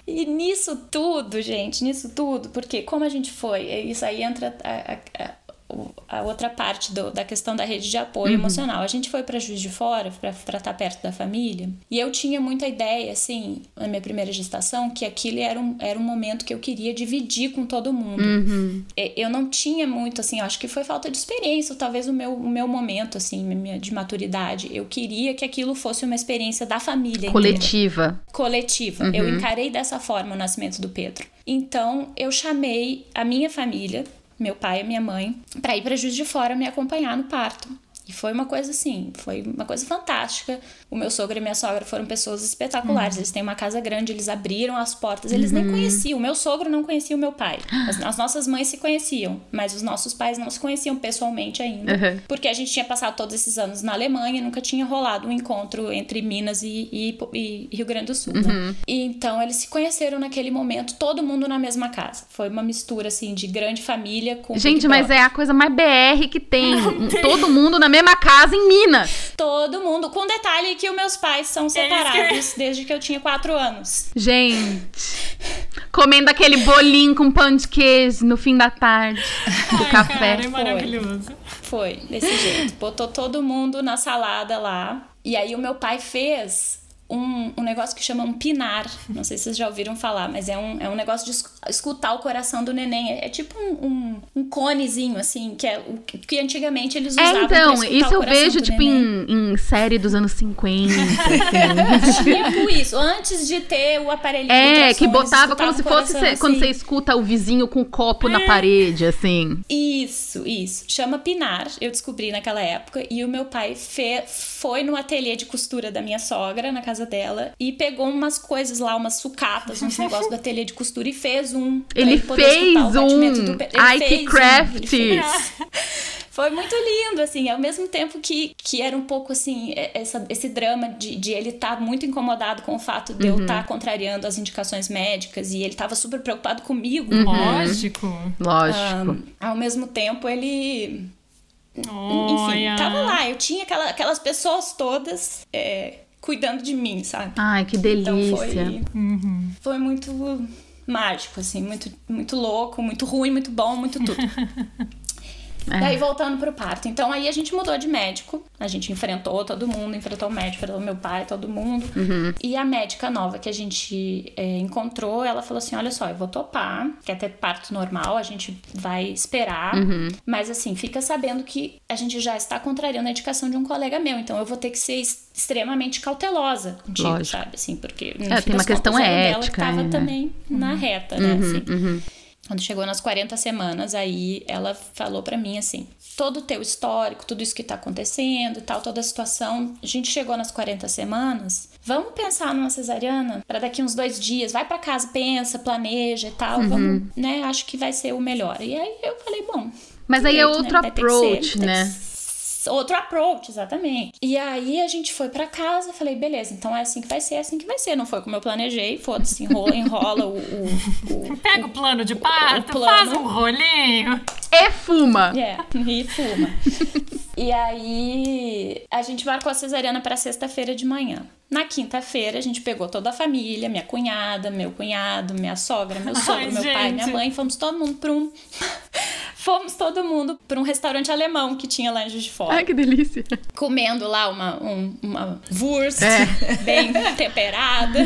E nisso tudo, gente, nisso tudo, porque como a gente foi, isso aí entra a, a, a outra parte do, da questão da rede de apoio, uhum, emocional. A gente foi pra Juiz de Fora, pra, pra estar perto da família, e eu tinha muita ideia, assim, na minha primeira gestação, que aquilo era um, era um momento que eu queria dividir com todo mundo. Uhum. Eu não tinha muito, assim, acho que foi falta de experiência, ou talvez o meu, o meu momento, assim, minha, de maturidade. Eu queria que aquilo fosse uma experiência da família. Coletiva. Inteira. Coletiva. Uhum. Eu encarei dessa forma o nascimento do Pedro. Então, eu chamei a minha família, meu pai e minha mãe, pra ir pra Juiz de Fora me acompanhar no parto. E foi uma coisa assim, foi uma coisa fantástica. O meu sogro e minha sogra foram pessoas espetaculares. Uhum. Eles têm uma casa grande, eles abriram as portas, eles, uhum, nem conheciam. O meu sogro não conhecia o meu pai. As, as nossas mães se conheciam, mas os nossos pais não se conheciam pessoalmente ainda. Uhum. Porque a gente tinha passado todos esses anos na Alemanha e nunca tinha rolado um encontro entre Minas e, e, e Rio Grande do Sul, uhum, né? E então eles se conheceram naquele momento, todo mundo na mesma casa. Foi uma mistura, assim, de grande família com... Gente, mas é a coisa mais B R que tem. Todo mundo na mesma casa em Minas. Todo mundo, com detalhe que os meus pais são separados desde que eu tinha quatro anos. Gente, comendo aquele bolinho com pão de queijo no fim da tarde, do Ai, café. Cara, é maravilhoso. Foi, foi, desse jeito. Botou todo mundo na salada lá. E aí o meu pai fez um, um negócio que chama um pinar. Não sei se vocês já ouviram falar, mas é um, é um negócio de escutar o coração do neném. É, é tipo um, um, um conezinho, assim, que é o que antigamente eles usavam. É, então, isso eu vejo, tipo, em, em série dos anos cinquenta. Assim. Tipo isso, antes de ter o aparelhinho. É, que botava como se fosse coração, cê, assim, quando você escuta o vizinho com o copo é. na parede, assim. Isso, isso. Chama pinar, eu descobri naquela época. E o meu pai fe, foi no ateliê de costura da minha sogra, na casa dela, e pegou umas coisas lá, umas sucatas, uns negócios do ateliê de costura, e fez um. Ele fez um. Ai, que craft! Foi muito lindo, assim, ao mesmo tempo que, que era um pouco, assim, essa, esse drama de, de ele estar tá muito incomodado com o fato de, uhum, eu estar tá contrariando as indicações médicas, e ele estava super preocupado comigo. Uhum. Lógico. Lógico. Um, ao mesmo tempo, ele... Oh, enfim, yeah. tava lá. Eu tinha aquela, aquelas pessoas todas... É, cuidando de mim, sabe? Ai, que delícia. Então foi, uhum. foi muito mágico, assim, muito, muito louco, muito ruim, muito bom, muito tudo. É. Daí, voltando pro parto. Então, aí a gente mudou de médico. A gente enfrentou todo mundo, enfrentou o médico, enfrentou meu pai, todo mundo. Uhum. E a médica nova que a gente é, encontrou, ela falou assim, olha só, eu vou topar, quer ter parto normal, a gente vai esperar. Uhum. Mas, assim, fica sabendo que a gente já está contrariando a indicação de um colega meu. Então, eu vou ter que ser extremamente cautelosa contigo, lógico, sabe? Assim, porque... É, tem uma questão ética. Dela que tava, né, também, uhum, na reta, né? Uhum, assim. Uhum. Quando chegou nas quarenta semanas, aí ela falou pra mim assim, todo o teu histórico, tudo isso que tá acontecendo e tal, toda a situação, a gente chegou nas quarenta semanas, vamos pensar numa cesariana pra daqui uns dois dias, vai pra casa, pensa, planeja e tal, uhum, vamos, né, acho que vai ser o melhor. E aí eu falei, bom... Mas aí é outro approach, né? Outro approach, exatamente. E aí a gente foi pra casa, falei, beleza, então é assim que vai ser, é assim que vai ser. Não foi como eu planejei, foda-se, enrola, enrola o... o, o Pega o, o plano de parto, o plano, faz um rolinho. E fuma. É, e fuma. E aí a gente marcou a cesariana pra sexta-feira de manhã. Na quinta-feira a gente pegou toda a família, minha cunhada, meu cunhado, minha sogra, meu sogro, Ai, meu gente. pai, minha mãe, fomos todo mundo pra um... Fomos todo mundo para um restaurante alemão que tinha lá em Juiz de Fora. Ai, que delícia. Comendo lá uma, um, uma Wurst, é. bem temperada.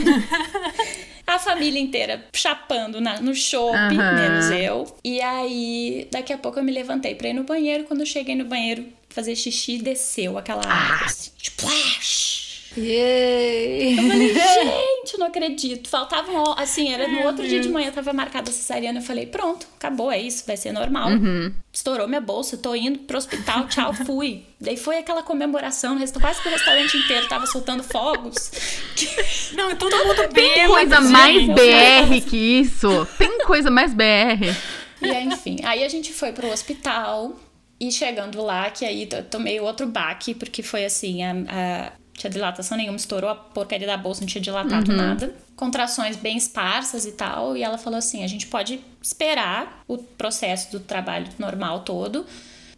A família inteira chapando na, no chopp, uhum, menos eu. E aí, daqui a pouco eu me levantei para ir no banheiro. Quando eu cheguei no banheiro fazer xixi, desceu aquela água, ah. assim, splash. Yeah. Eu falei, gente, gente, não acredito. Faltavam, assim, era no outro dia de manhã, tava marcada a cesariana. Eu falei, pronto, acabou, é isso, vai ser normal. Uhum. Estourou minha bolsa, tô indo pro hospital, tchau, fui. Daí foi aquela comemoração, quase que o restaurante inteiro tava soltando fogos. Não, é todo mundo bem. Tem coisa mais B R que isso. Tem coisa mais B R. E aí, enfim, aí a gente foi pro hospital e chegando lá, que aí eu tomei outro baque, porque foi assim, a, a, tinha dilatação nenhuma, estourou a porcaria da bolsa, não tinha dilatado uhum. nada. Contrações bem esparsas e tal, e ela falou assim, a gente pode esperar o processo do trabalho normal todo,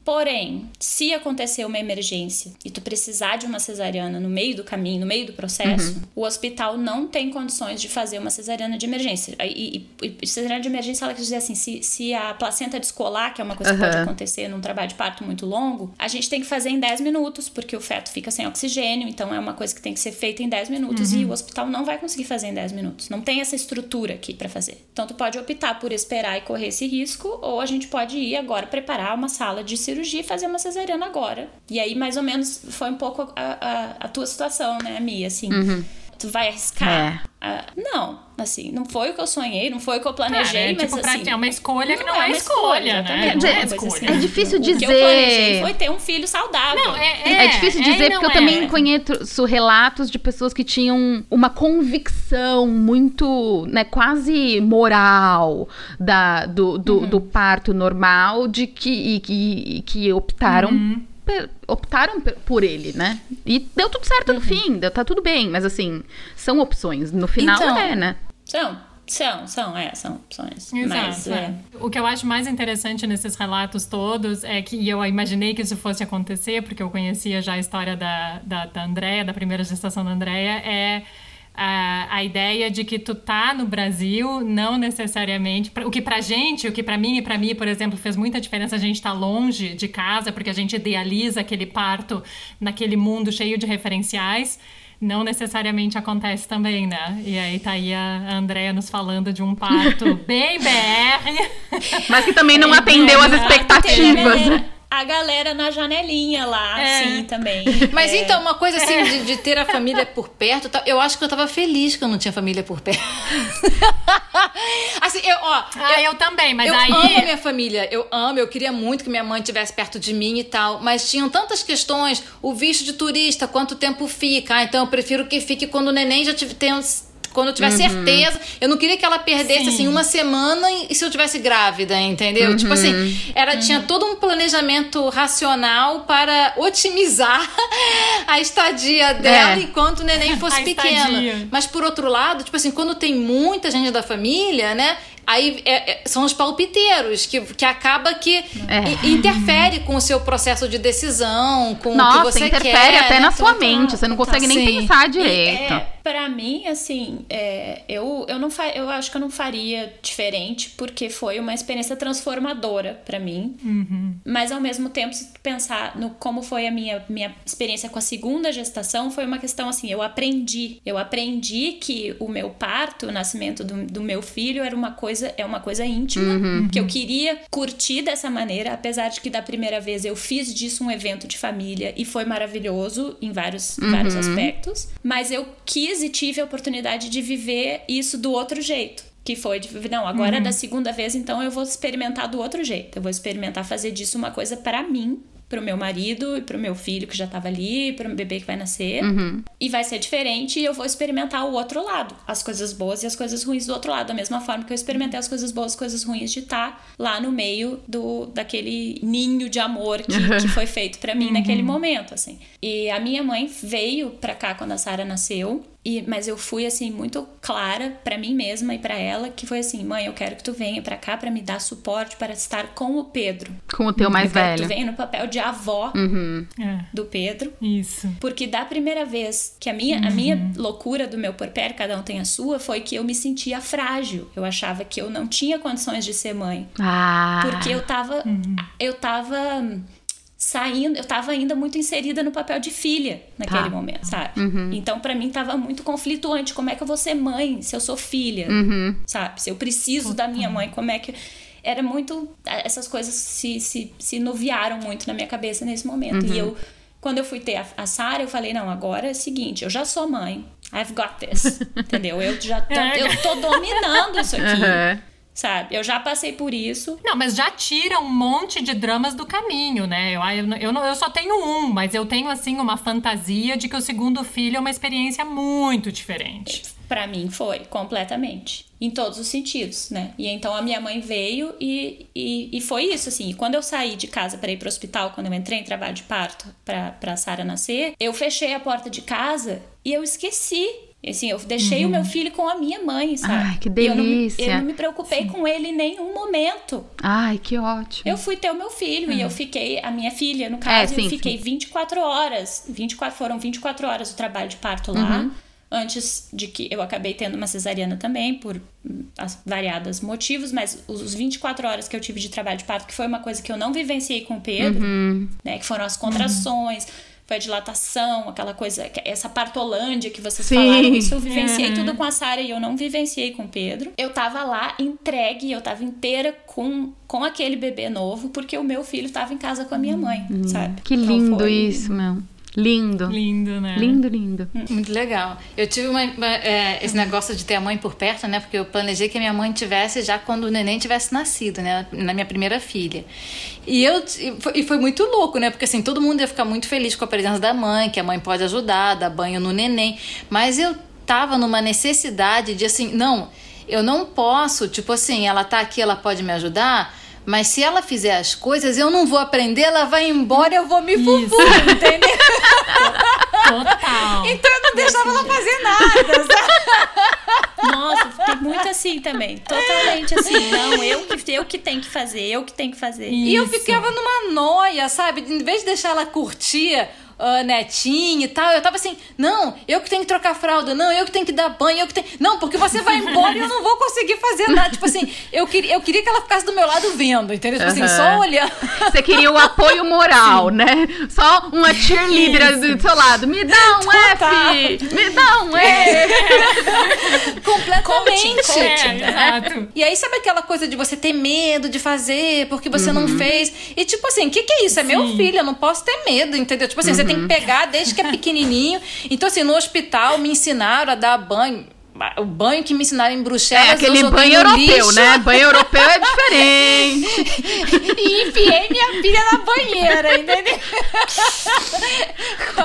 porém, se acontecer uma emergência e tu precisar de uma cesariana no meio do caminho, no meio do processo, uhum. o hospital não tem condições de fazer uma cesariana de emergência. E, e, e cesariana de emergência, ela quer dizer assim, se, se a placenta descolar, que é uma coisa uhum. que pode acontecer num trabalho de parto muito longo, a gente tem que fazer em dez minutos, porque o feto fica sem oxigênio, então é uma coisa que tem que ser feita em dez minutos uhum. e o hospital não vai conseguir fazer em dez minutos. Não tem essa estrutura aqui pra fazer. Então tu pode optar por esperar e correr esse risco, ou a gente pode ir agora preparar uma sala de cirurgia e fazer uma cesariana agora. E aí, mais ou menos, foi um pouco a, a, a tua situação, né, Mia? Assim, uhum. tu vai arriscar? É. Ah, não, assim, não foi o que eu sonhei, não foi o que eu planejei, ah, é, mas tipo, assim... É uma escolha que não, não é, é uma escolha, né? Não é, é, escolha. Assim, é difícil dizer... O que eu planejei foi ter um filho saudável. Não, é, é, é difícil dizer, é, porque eu é. também conheço relatos de pessoas que tinham uma convicção muito, né, quase moral da, do, do, uhum. do parto normal, de que, e, e, que optaram... Uhum. optaram por ele, né? E deu tudo certo uhum. no fim, deu, tá tudo bem, mas assim, são opções, no final então, é, né? São, são, são, é, são opções. Exato, mas, é. É. O que eu acho mais interessante nesses relatos todos é que, e eu imaginei que isso fosse acontecer, porque eu conhecia já a história da, da, da Andrea, da primeira gestação da Andrea, é... A, a ideia de que tu tá no Brasil, não necessariamente... Pra, o que pra gente, o que pra mim e pra mim, por exemplo, fez muita diferença a gente tá longe de casa, porque a gente idealiza aquele parto naquele mundo cheio de referenciais, não necessariamente acontece também, né? E aí tá aí a Andrea nos falando de um parto bem B R... Mas que também não atendeu as expectativas... A galera na janelinha lá, é. assim, também. Mas é. então, uma coisa assim, de, de ter a família por perto, eu acho que eu tava feliz que eu não tinha família por perto. Assim, eu, ó... Ah, eu, eu também, mas eu aí... Eu amo a minha família, eu amo, eu queria muito que minha mãe estivesse perto de mim e tal, mas tinham tantas questões, o visto de turista, quanto tempo fica, ah, então eu prefiro que fique quando o neném já tenha... Quando eu tiver uhum. certeza, eu não queria que ela perdesse, Sim. assim, uma semana e se eu tivesse grávida, entendeu? Uhum. Tipo assim, ela uhum. tinha todo um planejamento racional para otimizar a estadia dela é. enquanto o neném fosse pequeno. Mas por outro lado, tipo assim, quando tem muita gente da família, né? Aí é, é, são os palpiteiros que, que acaba que é. interfere com o seu processo de decisão, com Nossa, o que você interfere quer. Interfere até né? na sua então, mente, você não consegue tá, nem sim. pensar direito. É, pra mim, assim, é, eu, eu, não fa- eu acho que eu não faria diferente, porque foi uma experiência transformadora pra mim. Uhum. Mas ao mesmo tempo, se tu pensar no como foi a minha, minha experiência com a segunda gestação, foi uma questão assim, eu aprendi. Eu aprendi que o meu parto, o nascimento do, do meu filho era uma coisa é uma coisa íntima, uhum. que eu queria curtir dessa maneira, apesar de que da primeira vez eu fiz disso um evento de família e foi maravilhoso em vários, uhum. vários aspectos, mas eu quis e tive a oportunidade de viver isso do outro jeito, que foi de, não, agora uhum. da segunda vez então eu vou experimentar do outro jeito, eu vou experimentar fazer disso uma coisa pra mim, pro meu marido e pro meu filho que já tava ali, pro meu bebê que vai nascer, uhum. e vai ser diferente e eu vou experimentar o outro lado, as coisas boas e as coisas ruins do outro lado, da mesma forma que eu experimentei as coisas boas e as coisas ruins de estar lá no meio do, daquele ninho de amor que, que foi feito pra mim uhum. naquele momento, assim. E a minha mãe veio pra cá quando a Sarah nasceu, e, mas eu fui, assim, muito clara pra mim mesma e pra ela, que foi assim, mãe, eu quero que tu venha pra cá pra me dar suporte para estar com o Pedro. Com o teu mais eu velho. Tu venha no papel de avó uhum. do Pedro. Isso. Porque da primeira vez que a minha, uhum. a minha loucura do meu porpério, cada um tem a sua, foi que eu me sentia frágil. Eu achava que eu não tinha condições de ser mãe. Ah. Porque eu tava... Uhum. Eu tava... saindo, eu tava ainda muito inserida no papel de filha naquele tá. momento, sabe? Uhum. Então pra mim tava muito conflituante, como é que eu vou ser mãe se eu sou filha, uhum. sabe? Se eu preciso uhum. da minha mãe, como é que... Era muito... Essas coisas se, se, se noviaram muito na minha cabeça nesse momento, uhum. e eu... Quando eu fui ter a, a Sarah, eu falei, não, agora é o seguinte, eu já sou mãe, I've got this, entendeu? Eu já tô, eu tô dominando isso aqui, uhum. sabe? Eu já passei por isso. Não, mas já tira um monte de dramas do caminho, né? Eu, eu, eu, eu só tenho um, mas eu tenho, assim, uma fantasia de que o segundo filho é uma experiência muito diferente. Pra mim foi, completamente. Em todos os sentidos, né? E então a minha mãe veio e, e, e foi isso, assim. E quando eu saí de casa pra ir pro hospital, quando eu entrei em trabalho de parto pra, pra Sarah nascer, eu fechei a porta de casa e eu esqueci. Assim, eu deixei uhum. o meu filho com a minha mãe, sabe? Ai, que delícia! Eu não, eu não me preocupei Sim. com ele em nenhum momento. Ai, que ótimo! Eu fui ter o meu filho uhum. e eu fiquei... A minha filha, no caso, é, sim, eu fiquei sim. vinte e quatro horas. vinte e quatro, foram vinte e quatro horas o trabalho de parto lá. Uhum. Antes de que eu acabei tendo uma cesariana também, por variados motivos, mas os vinte e quatro horas que eu tive de trabalho de parto, que foi uma coisa que eu não vivenciei com o Pedro, uhum. né? Que foram as contrações, uhum. foi a dilatação, aquela coisa, essa partolândia que vocês Sim. falaram, isso eu vivenciei uhum. tudo com a Sarah e eu não vivenciei com o Pedro. Eu tava lá entregue, eu tava inteira com, com aquele bebê novo, porque o meu filho tava em casa com a minha mãe, uhum. sabe? Que lindo então foi... isso, meu. Lindo. Lindo, né? Lindo, lindo. Muito legal. Eu tive uma, uma, é, esse negócio de ter a mãe por perto, né? Porque eu planejei que a minha mãe tivesse já quando o neném tivesse nascido, né? Na minha primeira filha. E, eu, e, foi, e foi muito louco, né? Porque assim, todo mundo ia ficar muito feliz com a presença da mãe, que a mãe pode ajudar, dar banho no neném. Mas eu tava numa necessidade de assim, não, eu não posso, tipo assim, ela tá aqui, ela pode me ajudar... Mas se ela fizer as coisas, eu não vou aprender, ela vai embora, eu vou me fufurar, entendeu? Total. Então eu não deixava ela fazer nada, sabe? Nossa, fiquei muito assim também. Totalmente assim. Não, eu que, eu que tenho que fazer, eu que tenho que fazer. Isso. E eu ficava numa noia, sabe? Em vez de deixar ela curtir... Uh, netinho e tal, eu tava assim, não, eu que tenho que trocar fralda, não, eu que tenho que dar banho, eu que tenho... Não, porque você vai embora e eu não vou conseguir fazer nada. Tipo assim, eu queria, eu queria que ela ficasse do meu lado vendo, entendeu? Tipo uhum. assim, só olhando. Você queria o apoio moral, Sim. né? Só uma cheerleader Isso. do seu lado. Me dá um Total. F! Me dá um F! Completamente. Coaching, coaching. É, exato. E aí, sabe aquela coisa de você ter medo de fazer, porque você uhum. não fez? E tipo assim, o que que é isso? É Sim. meu filho, eu não posso ter medo, entendeu? Tipo assim, uhum. você tem que pegar desde que é pequenininho. Então, assim, no hospital me ensinaram a dar banho. O banho que me ensinaram em Bruxelas... É, aquele banho europeu, lixo. Né? Banho europeu é diferente. E enfiei minha filha na banheira, entendeu?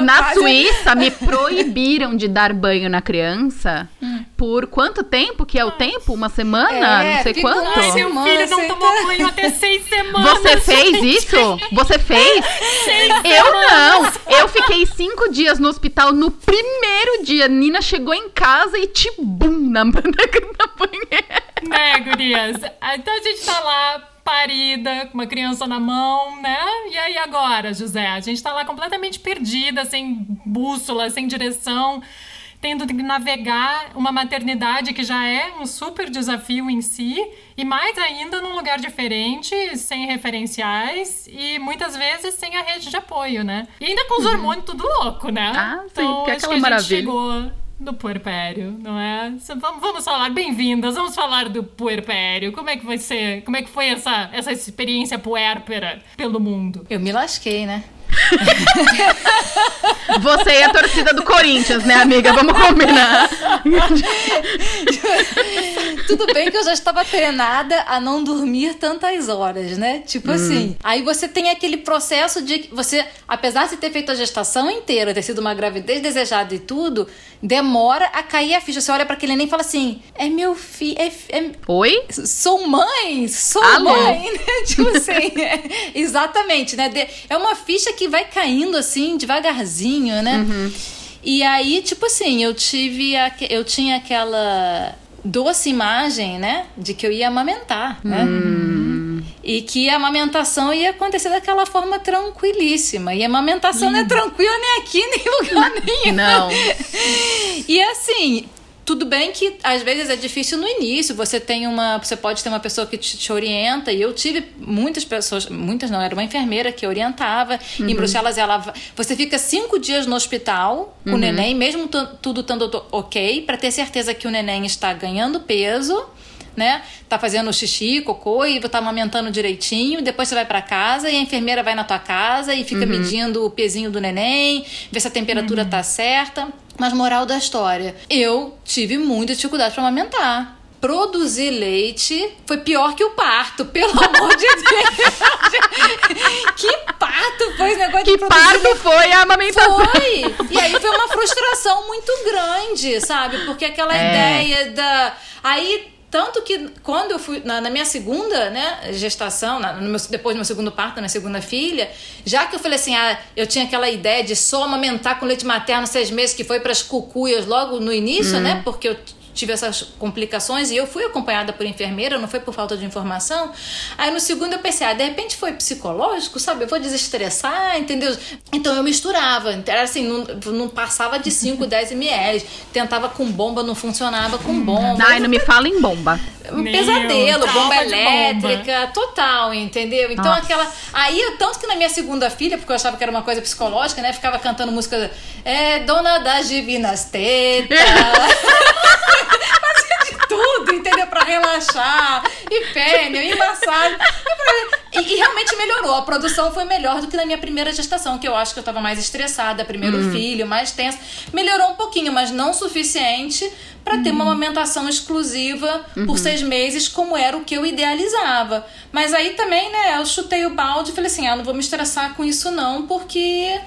Na fase... Suíça, me proibiram de dar banho na criança... Hum. Por quanto tempo? Que é o tempo? Uma semana? É, não sei quanto? Ai, meu filho não tomou banho até seis semanas. Você fez isso? Você fez? Seis eu semanas. Não. Eu fiquei cinco dias no hospital. No primeiro dia, Nina chegou em casa e tibum na, na, na banheira. Né, gurias? Então a gente tá lá... parida, com uma criança na mão, né? E aí agora, José? A gente tá lá completamente perdida, sem bússola, sem direção, tendo que navegar uma maternidade que já é um super desafio em si, e mais ainda num lugar diferente, sem referenciais e muitas vezes sem a rede de apoio, né? E ainda com os hormônios tudo louco, né? Ah, sim, porque é aquela maravilha. Chegou... do puerpério, não é? Vamos falar, bem-vindas, vamos falar do puerpério. Como é que vai ser? Como é que foi essa, essa experiência puérpera pelo mundo? Eu me lasquei, né? Você e a torcida do Corinthians, né, amiga? Vamos combinar. Tudo bem que eu já estava treinada a não dormir tantas horas, né? Tipo hum. assim, aí você tem aquele processo de você, apesar de ter feito a gestação inteira, ter sido uma gravidez desejada e tudo, demora a cair a ficha. Você olha para aquele neném e fala assim, é meu filho, é, é... Oi? Sou mãe, sou Alô. Mãe, né? Tipo assim, é, exatamente, né? De, é uma ficha que que vai caindo assim, devagarzinho, né? Uhum. E aí, tipo assim, eu tive... A, eu tinha aquela doce imagem, né? De que eu ia amamentar, né? Hum. E que a amamentação ia acontecer daquela forma tranquilíssima. E a amamentação hum. não é tranquila nem aqui, nem lugar nenhum. Não. E assim... Tudo bem que às vezes é difícil no início, você tem uma, você pode ter uma pessoa que te, te orienta, e eu tive muitas pessoas, muitas não, era uma enfermeira que orientava, uhum. em Bruxelas ela, você fica cinco dias no hospital com uhum. o neném, mesmo t- tudo estando ok, para ter certeza que o neném está ganhando peso, né, tá fazendo xixi, cocô e tá amamentando direitinho, depois você vai pra casa e a enfermeira vai na tua casa e fica uhum. medindo o pezinho do neném, vê se a temperatura uhum. tá certa. Mas moral da história, eu tive muita dificuldade para amamentar. Produzir leite foi pior que o parto, pelo amor de Deus. Que parto foi esse negócio que de produzir leite? Que parto foi a amamentação? Foi! E aí foi uma frustração muito grande, sabe? Porque aquela é. ideia da... Aí, tanto que quando eu fui... Na, na minha segunda, né, gestação, na, no meu, depois do meu segundo parto, na minha segunda filha, já que eu falei assim, ah, eu tinha aquela ideia de só amamentar com leite materno seis meses, que foi pras cucuias logo no início, hum. né? Porque eu... tive essas complicações e eu fui acompanhada por enfermeira, não foi por falta de informação. Aí no segundo eu pensei, ah, de repente foi psicológico, sabe? Eu vou desestressar, entendeu? Então eu misturava, era assim, não, não passava de cinco, dez mililitros, tentava com bomba, não funcionava com bomba. Ai, não me fala em bomba. Um Meu, pesadelo, bomba elétrica, bomba. Total, entendeu? Então Nossa. Aquela... Aí, tanto que na minha segunda filha, porque eu achava que era uma coisa psicológica, né? Ficava cantando música, é, dona das divinas tetas... Tudo, entendeu? Pra relaxar, e fêmea, e massagem. E, e realmente melhorou. A produção foi melhor do que na minha primeira gestação, que eu acho que eu tava mais estressada, primeiro hum. filho, mais tensa. Melhorou um pouquinho, mas não suficiente pra ter hum. uma amamentação exclusiva uhum. por seis meses, como era o que eu idealizava. Mas aí também, né, eu chutei o balde e falei assim, ah, não vou me estressar com isso não, porque...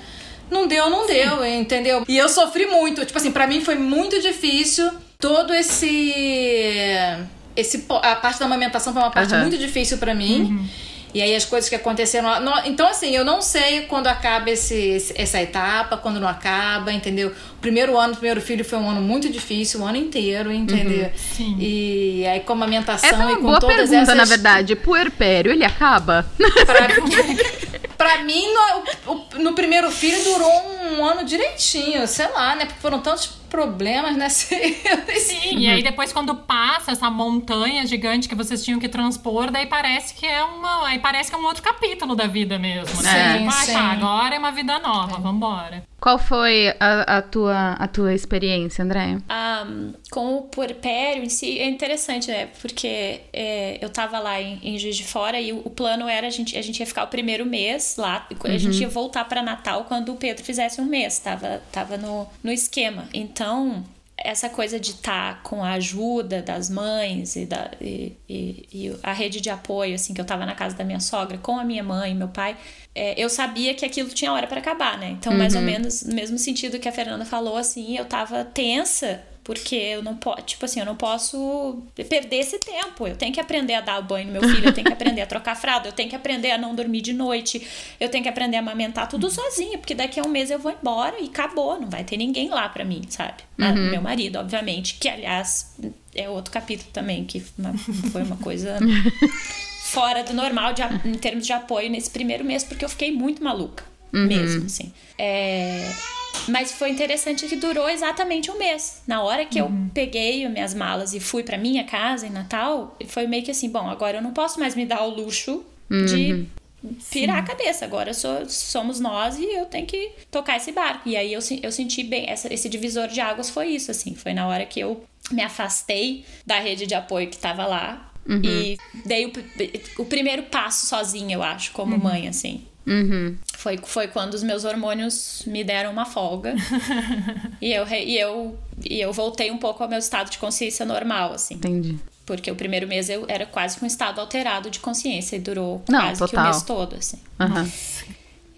Não deu, não Sim. deu, entendeu? E eu sofri muito. Tipo assim, pra mim foi muito difícil. Todo esse... esse a parte da amamentação foi uma parte uhum. muito difícil pra mim. Uhum. E aí as coisas que aconteceram... Então, assim, eu não sei quando acaba esse, essa etapa, quando não acaba, entendeu? O primeiro ano, o primeiro filho foi um ano muito difícil, um ano inteiro, entendeu? Uhum, sim. E aí com a amamentação essa é uma e com boa todas pergunta, essas... na verdade. Puerpério, ele acaba? Pra... Pra mim, no, no primeiro filho durou um ano direitinho, sei lá, né? Porque foram tantos problemas, né? Sim, uhum. E aí depois quando passa essa montanha gigante que vocês tinham que transpor, daí parece que é uma, aí parece que é um outro capítulo da vida mesmo, né? Sim, tipo, sim. Ah, tá, agora é uma vida nova, vambora. Qual foi a, a, tua, a tua experiência, Andrea? Ah, com o puerpério em si é interessante, né? Porque é, eu tava lá em, em Juiz de Fora e o, o plano era a gente, a gente ia ficar o primeiro mês lá, a uhum. gente ia voltar pra Natal quando o Pedro fizesse um mês, tava, tava no, no esquema. Então, essa coisa de estar tá com a ajuda das mães e, da, e, e, e a rede de apoio, assim, que eu tava na casa da minha sogra com a minha mãe e meu pai... É, eu sabia que aquilo tinha hora pra acabar, né? Então, uhum. mais ou menos, no mesmo sentido que a Fernanda falou, assim, eu tava tensa, porque eu não posso, tipo assim, eu não posso perder esse tempo. Eu tenho que aprender a dar banho no meu filho, eu tenho que aprender a trocar fralda, eu tenho que aprender a não dormir de noite, eu tenho que aprender a amamentar tudo sozinha, porque daqui a um mês eu vou embora e acabou, não vai ter ninguém lá pra mim, sabe? Uhum. Meu marido, obviamente, que, aliás, é outro capítulo também, que foi uma coisa... fora do normal de, em termos de apoio nesse primeiro mês, porque eu fiquei muito maluca uhum. mesmo, assim. É, mas foi interessante que durou exatamente um mês. Na hora que uhum. eu peguei minhas malas e fui pra minha casa em Natal, foi meio que assim, bom, agora eu não posso mais me dar o luxo uhum. de pirar Sim. a cabeça. Agora sou, somos nós e eu tenho que tocar esse barco. E aí eu, eu senti bem, essa, esse divisor de águas foi isso, assim. Foi na hora que eu me afastei da rede de apoio que tava lá. Uhum. E dei o, o primeiro passo sozinha, eu acho, como uhum. mãe, assim. Uhum. Foi, foi quando os meus hormônios me deram uma folga. e, eu, e, eu, e eu voltei um pouco ao meu estado de consciência normal, assim. Entendi. Porque o primeiro mês eu era quase com um estado alterado de consciência. E durou Não, quase total. que o mês todo, assim. Uhum.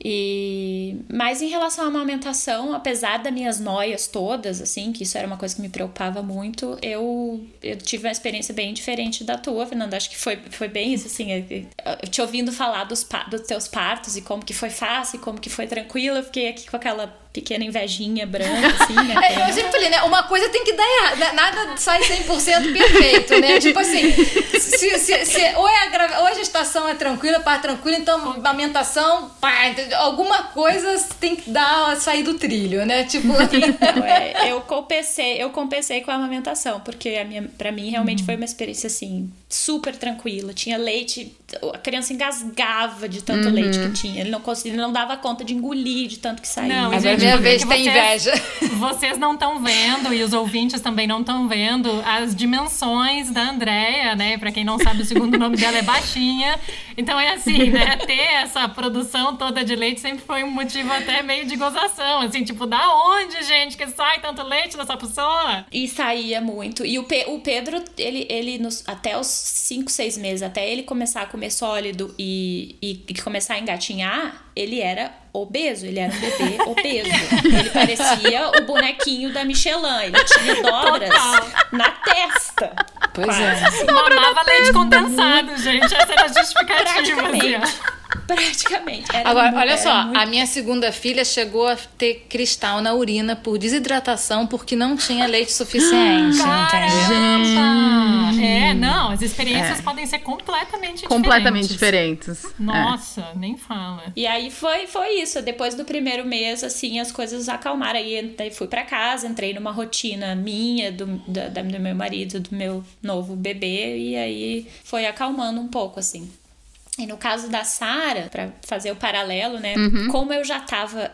E... Mas em relação à amamentação, apesar das minhas noias todas, assim, que isso era uma coisa que me preocupava muito, eu, eu tive uma experiência bem diferente da tua, Fernanda. Acho que foi, foi bem isso, assim, eu te ouvindo falar dos, dos teus partos e como que foi fácil, como que foi tranquilo, eu fiquei aqui com aquela... pequena invejinha branca, assim, né? Eu sempre falei, né? Uma coisa tem que dar errado. Nada sai cem por cento perfeito, né? Tipo assim, se, se, se, ou, é a gra... ou a gestação é tranquila, parto tranquilo, então amamentação, pá, alguma coisa tem que dar, sair do trilho, né? Tipo... Então, é, eu, compensei, eu compensei com a amamentação, porque a minha, pra mim realmente hum. foi uma experiência, assim, super tranquila. Tinha leite, a criança engasgava de tanto uhum. leite que tinha. Ele não conseguia, ele não dava conta de engolir de tanto que saía. Não, gente, minha vez tem vocês, inveja. Vocês não estão vendo, e os ouvintes também não estão vendo, as dimensões da Andrea, né? Pra quem não sabe, o segundo nome dela é Baixinha. sozinha. Então é assim, né? Ter essa produção toda de leite sempre foi um motivo até meio de gozação. Assim, tipo, da onde, gente, que sai tanto leite dessa pessoa? E saía muito. E o, Pe- o Pedro, ele, ele nos, até os cinco, seis meses, até ele começar a comer sólido e, e, e começar a engatinhar, ele era obeso, ele era um bebê obeso. Ele parecia o bonequinho da Michelin, ele tinha dobras total na testa. Pois quase é. Mamava leite condensado, gente, essa era a justificativa. Praticamente, praticamente. Era Agora, um, olha era só, muito... a minha segunda filha chegou a ter cristal na urina por desidratação porque não tinha leite suficiente, entendeu? Gente. É, não, as experiências é. podem ser completamente diferentes. Completamente diferentes. Nossa, é. nem fala. E aí Foi, foi isso, depois do primeiro mês, assim, as coisas acalmaram, aí fui pra casa, entrei numa rotina minha, do, da, do meu marido, do meu novo bebê, e aí foi acalmando um pouco, assim. E no caso da Sarah, pra fazer o paralelo, né, uhum. como eu já tava,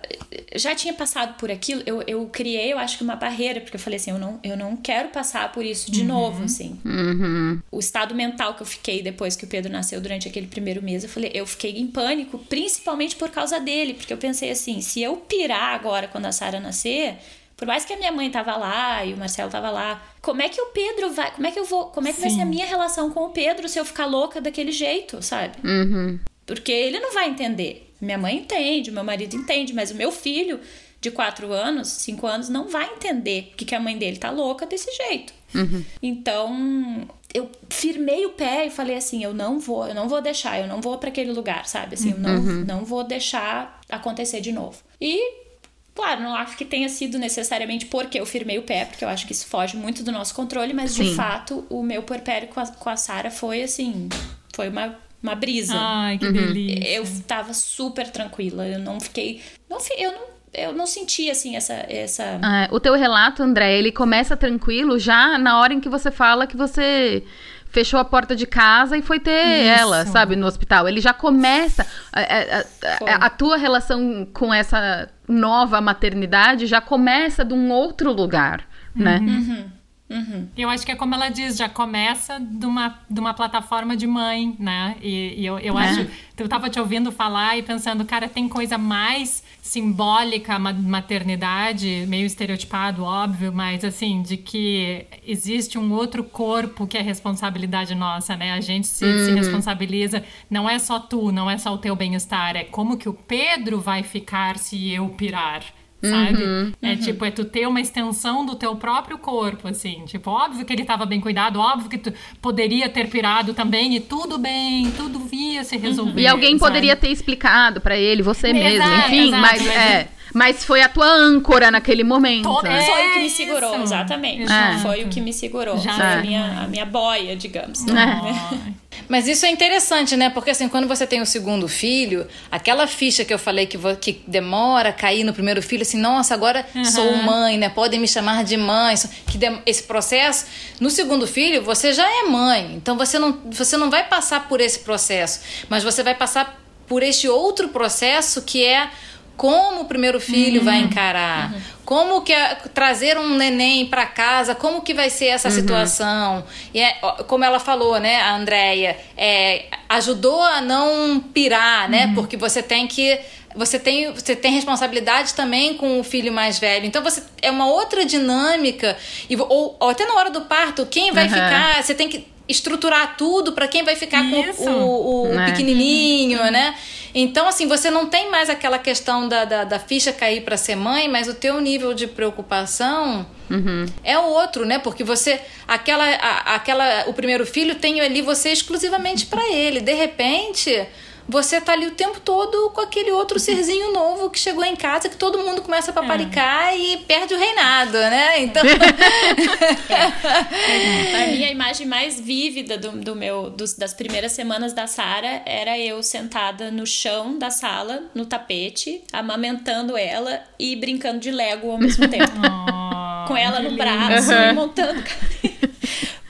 já tinha passado por aquilo, eu, eu criei, eu acho que uma barreira, porque eu falei assim, eu não, eu não quero passar por isso de uhum. novo, assim. Uhum. O estado mental que eu fiquei depois que o Pedro nasceu, durante aquele primeiro mês, eu falei, eu fiquei em pânico, principalmente por causa dele, porque eu pensei assim, se eu pirar agora quando a Sarah nascer... Por mais que a minha mãe tava lá e o Marcelo tava lá, como é que o Pedro vai... Como é que eu vou... Como é que vai ser a minha relação com o Pedro se eu ficar louca daquele jeito, sabe? Uhum. Porque ele não vai entender. Minha mãe entende, meu marido entende, mas o meu filho de quatro anos, cinco anos, não vai entender que, que a mãe dele tá louca desse jeito. Uhum. Então... eu firmei o pé e falei assim, eu não vou, eu não vou deixar, eu não vou pra aquele lugar, sabe? Assim, eu não, uhum. não vou deixar acontecer de novo. E... Claro, não acho que tenha sido necessariamente porque eu firmei o pé, porque eu acho que isso foge muito do nosso controle, mas Sim. de fato o meu porpério com a, com a Sarah foi assim, foi uma, uma brisa. Ai, que uhum. delícia. Eu tava super tranquila, eu não fiquei, não, eu não Eu não senti, assim, essa... essa... Ah, o teu relato, André, ele começa tranquilo já na hora em que você fala que você fechou a porta de casa e foi ter Isso. ela, sabe, no hospital. Ele já começa... A, a, a, a tua relação com essa nova maternidade já começa de um outro lugar, uhum. né? Uhum. Uhum. Eu acho que é como ela diz, já começa de uma, de uma plataforma de mãe, né? E, e eu, eu é. acho... Eu tava te ouvindo falar e pensando, cara, tem coisa mais simbólica, maternidade, meio estereotipado, óbvio, mas assim, de que existe um outro corpo que é responsabilidade nossa, né? A gente se, uhum. se responsabiliza, não é só tu, não é só o teu bem-estar, é como que o Pedro vai ficar se eu pirar. Sabe? Uhum, é uhum. tipo, é tu ter uma extensão do teu próprio corpo, assim. Tipo, óbvio que ele tava bem cuidado, óbvio que tu poderia ter pirado também, e tudo bem, tudo via se resolver. E alguém sabe? Poderia ter explicado pra ele, você exato, mesmo, enfim, exato, mas, mas... É, mas foi a tua âncora naquele momento. Todo... É, foi o que me segurou, isso. exatamente. É. Foi o que me segurou. Já foi a minha, a minha boia, digamos. É. Mas isso é interessante, né? Porque assim, quando você tem o segundo filho, aquela ficha que eu falei que, vou, que demora a cair no primeiro filho, assim, nossa, agora uhum. sou mãe, né? Podem me chamar de mãe. Que de, esse processo, no segundo filho, você já é mãe. Então você não, você não vai passar por esse processo, mas você vai passar por este outro processo que é como o primeiro filho uhum. vai encarar, uhum. como que é trazer um neném para casa, como que vai ser essa uhum. situação. E é, como ela falou, né, a Andrea, é, ajudou a não pirar, né, uhum. porque você tem que Você tem, você tem responsabilidade também com o filho mais velho. Então, você é uma outra dinâmica. E, ou, ou até na hora do parto, quem vai uhum. ficar... Você tem que estruturar tudo para quem vai ficar Isso. com o, o, o é. pequenininho, uhum. né? Então, assim, você não tem mais aquela questão da, da, da ficha cair para ser mãe, mas o teu nível de preocupação... Uhum. É o outro, né? Porque você... Aquela, a, aquela, o primeiro filho tem ali você exclusivamente para ele. De repente... Você tá ali o tempo todo com aquele outro serzinho novo que chegou em casa, que todo mundo começa a paparicar é. e perde o reinado, né? Então... é. A minha imagem mais vívida do, do meu, dos, das primeiras semanas da Sarah era eu sentada no chão da sala, no tapete, amamentando ela e brincando de Lego ao mesmo tempo. Oh, com ela no braço uhum. e montando...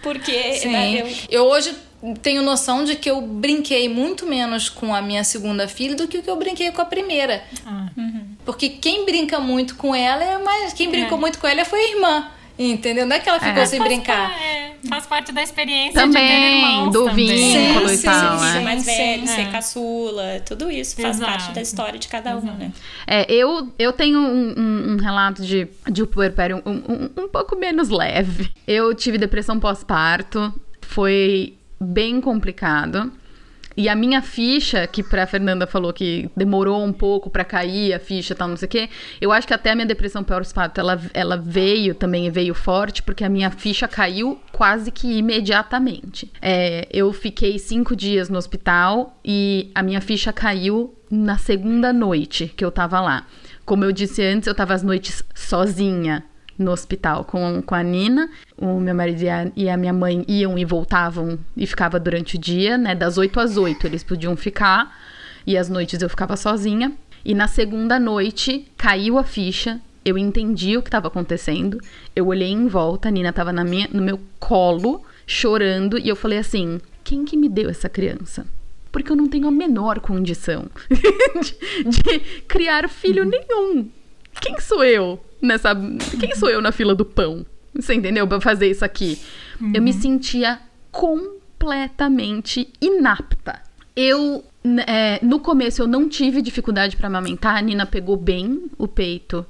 Porque... Sim. Eu... eu hoje... tenho noção de que eu brinquei muito menos com a minha segunda filha do que o que eu brinquei com a primeira. Ah. Uhum. Porque quem brinca muito com ela é mais... Quem brincou é. muito com ela foi a irmã, entendeu? Não é que ela ficou é. sem brincar. É. Faz parte da experiência também, de ter irmãos do também. Vínculo sim, e sim, tal, sim, né? Ser mais velho, sim, ser é. caçula, tudo isso faz Exato. Parte da história de cada Exato. Um, né? É, eu, eu tenho um, um, um relato de, de puerpério um, um, um pouco menos leve. Eu tive depressão pós-parto, foi bem complicado. E a minha ficha, que pra Fernanda falou que demorou um pouco pra cair a ficha e tal, não sei o quê, eu acho que até a minha depressão pós-parto, ela, ela veio também, veio forte, porque a minha ficha caiu quase que imediatamente. É, eu fiquei cinco dias no hospital e a minha ficha caiu na segunda noite que eu tava lá. Como eu disse antes, eu tava as noites sozinha no hospital com, com a Nina. O meu marido e a, e a minha mãe iam e voltavam e ficava durante o dia, né? Das oito às oito eles podiam ficar e às noites eu ficava sozinha. E na segunda noite caiu a ficha, eu entendi o que estava acontecendo, eu olhei em volta, a Nina estava na minha, no meu colo chorando e eu falei assim: quem que me deu essa criança? Porque eu não tenho a menor condição de, de criar filho nenhum. Quem sou eu? Nessa... Quem sou eu na fila do pão? Você entendeu? Pra fazer isso aqui. Uhum. Eu me sentia completamente inapta. Eu, é, no começo, eu não tive dificuldade pra amamentar. A Nina pegou bem o peito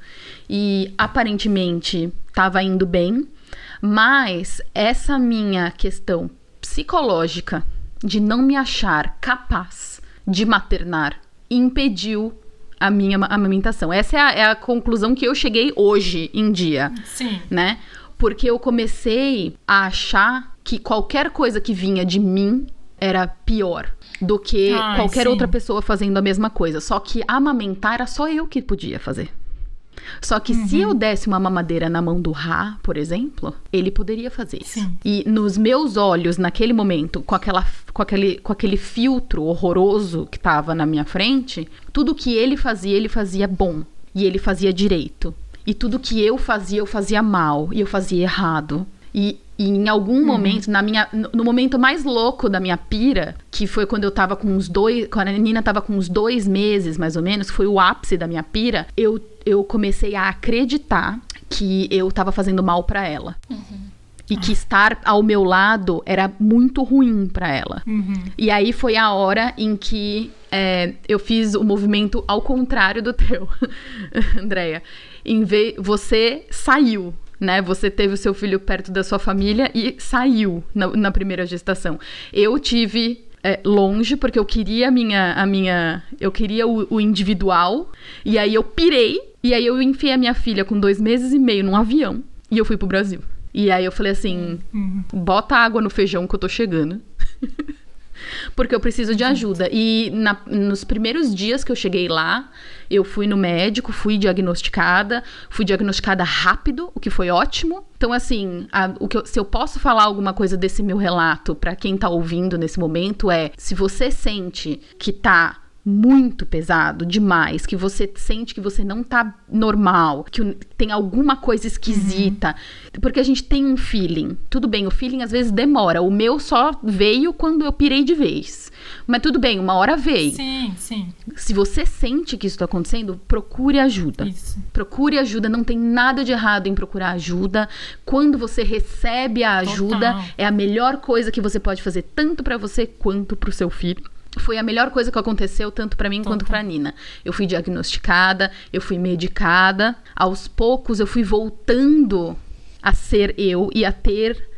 e, aparentemente, tava indo bem. Mas essa minha questão psicológica de não me achar capaz de maternar impediu a minha amamentação. Essa é a, é a conclusão que eu cheguei hoje em dia. Sim. Né? Porque eu comecei a achar que qualquer coisa que vinha de mim era pior do que Ai, qualquer sim. outra pessoa fazendo a mesma coisa. Só que amamentar era só eu que podia fazer. Só que uhum. se eu desse uma mamadeira na mão do Rá, por exemplo, ele poderia fazer isso. Sim. E nos meus olhos, naquele momento, com, aquela, com, aquele, com aquele filtro horroroso que tava na minha frente, tudo que ele fazia, ele fazia bom. E ele fazia direito. E tudo que eu fazia, eu fazia mal. E eu fazia errado. E, e em algum uhum. momento, na minha, no, no momento mais louco da minha pira, que foi quando eu tava com uns dois... Quando a Nina tava com uns dois meses, mais ou menos, foi o ápice da minha pira, eu... eu comecei a acreditar que eu tava fazendo mal pra ela. Uhum. E que estar ao meu lado era muito ruim pra ela. Uhum. E aí foi a hora em que é, eu fiz o movimento ao contrário do teu, Andrea. Em vez, você saiu, né? Você teve o seu filho perto da sua família e saiu na, na primeira gestação. Eu tive... É, longe, porque eu queria a minha, a minha eu queria o, o individual, e aí eu pirei, e aí eu enfiei a minha filha com dois meses e meio num avião, e eu fui pro Brasil. E aí eu falei assim, uhum. bota água no feijão que eu tô chegando, porque eu preciso de ajuda. E na, nos primeiros dias que eu cheguei lá, eu fui no médico, fui diagnosticada, fui diagnosticada rápido, o que foi ótimo. Então, assim, a, o que eu, se eu posso falar alguma coisa desse meu relato pra quem tá ouvindo nesse momento é... Se você sente que tá muito pesado demais, que você sente que você não tá normal, que tem alguma coisa esquisita... Uhum. Porque a gente tem um feeling. Tudo bem, o feeling às vezes demora. O meu só veio quando eu pirei de vez. Mas tudo bem, uma hora veio. Sim, sim. Se você sente que isso tá acontecendo, procure ajuda. Isso. Procure ajuda, não tem nada de errado em procurar ajuda. Quando você recebe a ajuda, Total. É a melhor coisa que você pode fazer, tanto pra você quanto pro seu filho. Foi a melhor coisa que aconteceu, tanto pra mim Total. Quanto pra Nina. Eu fui diagnosticada, eu fui medicada. Aos poucos, eu fui voltando a ser eu e a ter...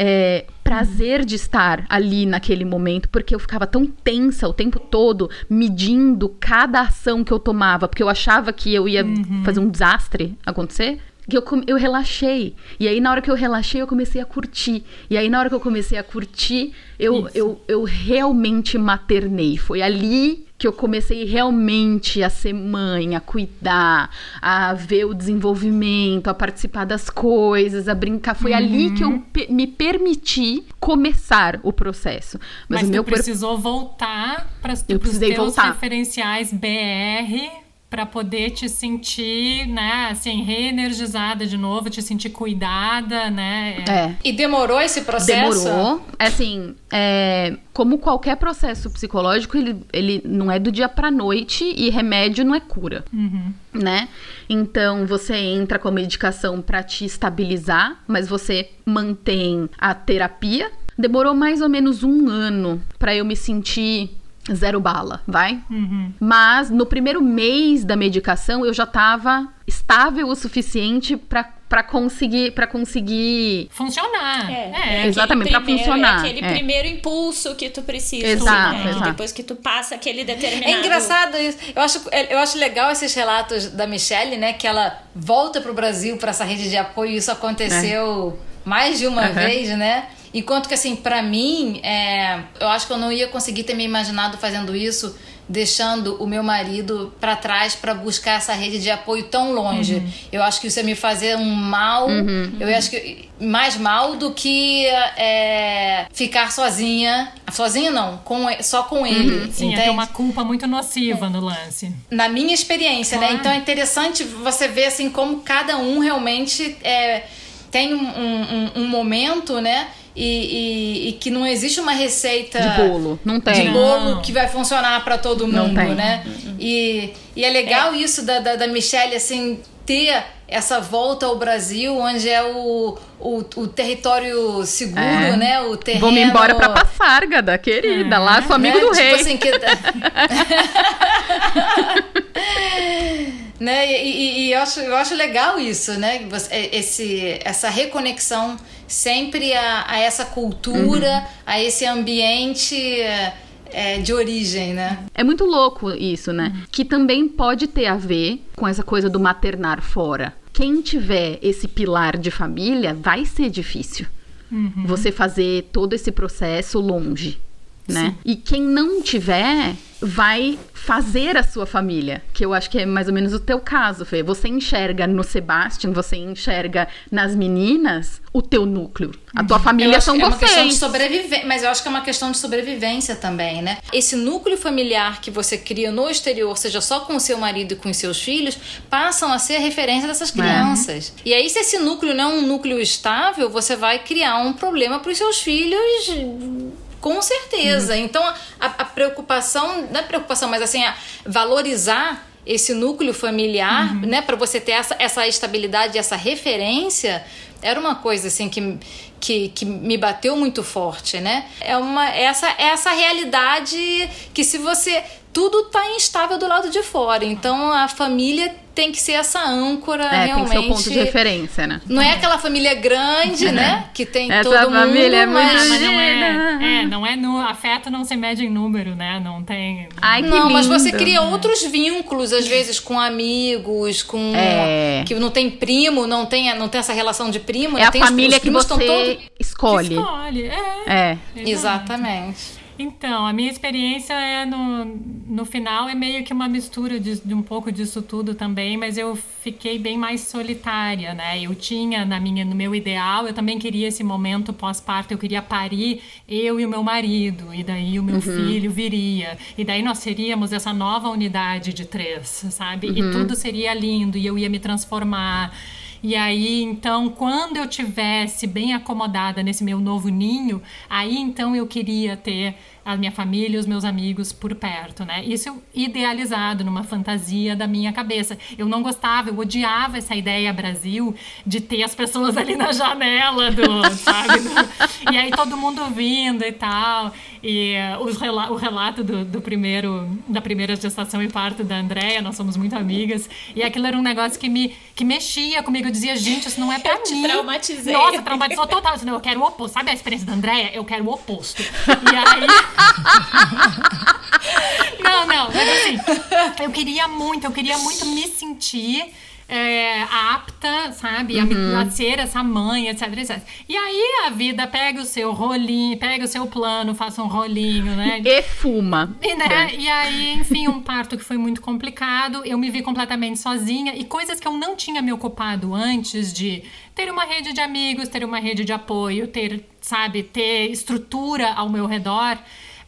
É, prazer de estar ali naquele momento, porque eu ficava tão tensa o tempo todo, medindo cada ação que eu tomava, porque eu achava que eu ia uhum. fazer um desastre acontecer, que eu, eu relaxei. E aí na hora que eu relaxei, eu comecei a curtir. E aí na hora que eu comecei a curtir, eu, eu, eu realmente maternei. Foi ali que eu comecei realmente a ser mãe, a cuidar, a ver o desenvolvimento, a participar das coisas, a brincar. Foi uhum. ali que eu pe- me permiti começar o processo. Mas, Mas o meu tu precisou corpo... voltar para os teus voltar. referenciais B R para poder te sentir, né, assim, reenergizada de novo, te sentir cuidada, né? É. É. E demorou esse processo? Demorou. Assim, é, como qualquer processo psicológico, ele, ele não é do dia pra noite e remédio não é cura, uhum. né? Então, você entra com a medicação pra te estabilizar, mas você mantém a terapia. Demorou mais ou menos um ano pra eu me sentir... zero bala, vai? Uhum. Mas no primeiro mês da medicação eu já tava estável o suficiente pra, pra conseguir, pra conseguir... funcionar. É, é, exatamente, pra primeiro, funcionar. É aquele é. primeiro impulso que tu precisa. Exato, né? exato. Depois que tu passa aquele determinado... É engraçado isso. Eu acho, eu acho legal esses relatos da Michele, né? Que ela volta pro Brasil, pra essa rede de apoio. Isso aconteceu é. mais de uma uhum. vez, né? Enquanto que, assim, pra mim, é, eu acho que eu não ia conseguir ter me imaginado fazendo isso, deixando o meu marido pra trás pra buscar essa rede de apoio tão longe. Uhum. Eu acho que isso ia me fazer um mal, uhum. eu acho que mais mal do que é, ficar sozinha. Sozinha não, com, só com ele. Uhum. Sim, é uma culpa muito nociva é. no lance. Na minha experiência, claro. né? Então é interessante você ver, assim, como cada um realmente é, tem um, um, um momento, né? E, e, e que não existe uma receita de bolo, não tem. de bolo não. que vai funcionar para todo mundo, né? E, e é legal é. isso da, da, da Michele, assim, ter essa volta ao Brasil, onde é o, o, o território seguro, é. né? O terreno... Vamos embora pra Passárgada, querida. É. Lá sou amigo né? do tipo rei. Assim, que... né? E, e, e eu, acho, eu acho legal isso, né? Esse, essa reconexão sempre a, a essa cultura, uhum. a esse ambiente é, de origem, né? É muito louco isso, né? Uhum. Que também pode ter a ver com essa coisa do maternar fora. Quem tiver esse pilar de família, vai ser difícil uhum. você fazer todo esse processo longe, né? Sim. E quem não tiver, vai fazer a sua família, que eu acho que é mais ou menos o teu caso, Fê. Você enxerga no Sebastian, você enxerga nas meninas o teu núcleo. A tua família são vocês. É uma questão de sobrevivência, mas eu acho que é uma questão de sobrevivência também, né? Esse núcleo familiar que você cria no exterior, seja só com o seu marido e com os seus filhos, passam a ser a referência dessas crianças. É. E aí, se esse núcleo não é um núcleo estável, você vai criar um problema para os seus filhos... Com certeza. Uhum. Então, a, a preocupação... Não é preocupação, mas assim, a valorizar esse núcleo familiar, uhum. né? Para você ter essa, essa estabilidade, essa referência... Era uma coisa, assim, que, que, que me bateu muito forte, né? É uma, essa, essa realidade que se você... Tudo tá instável do lado de fora. Então, a família tem que ser essa âncora, é, realmente. É, tem que ser o ponto de referência, né? Não é aquela família grande, é. né? Que tem essa todo mundo, essa família é muito mas... mas não é, é, não é no... Afeto não se mede em número, né? Não tem... Ai, que não, lindo. Mas você cria outros vínculos, às vezes, com amigos, com... É. Que não tem primo, não tem, não tem essa relação de primo. É a tem família que você todo... escolhe. Que escolhe, é. É. Exatamente. Então, a minha experiência é no, no final é meio que uma mistura de, de um pouco disso tudo também, mas eu fiquei bem mais solitária, né? Eu tinha na minha, no meu ideal, eu também queria esse momento pós-parto, eu queria parir eu e o meu marido, e daí o meu uhum. filho viria, e daí nós seríamos essa nova unidade de três, sabe? Uhum. E tudo seria lindo, e eu ia me transformar... E aí, então, quando eu tivesse bem acomodada nesse meu novo ninho, aí, então, eu queria ter a minha família e os meus amigos por perto, né? Isso idealizado numa fantasia da minha cabeça. Eu não gostava, eu odiava essa ideia Brasil de ter as pessoas ali na janela, do, sabe? Do, e aí todo mundo vindo e tal. E uh, os rela- o relato do, do primeiro, da primeira gestação e parto da Andrea, nós somos muito amigas. E aquilo era um negócio que, me, que mexia comigo. Eu dizia, gente, isso não é pra eu mim. Eu te traumatizei. Nossa, traumatizou total. Eu, eu quero o oposto. Sabe a experiência da Andrea? Eu quero o oposto. E aí... Não, não, mas assim, eu queria muito, eu queria muito me sentir é, apta, sabe, uhum. a ser essa mãe, etc, etcétera. E aí a vida pega o seu rolinho, pega o seu plano, faça um rolinho, né? E fuma. E, né? E aí, enfim, um parto que foi muito complicado, eu me vi completamente sozinha e coisas que eu não tinha me ocupado antes de... Ter uma rede de amigos, ter uma rede de apoio, ter, sabe, ter estrutura ao meu redor,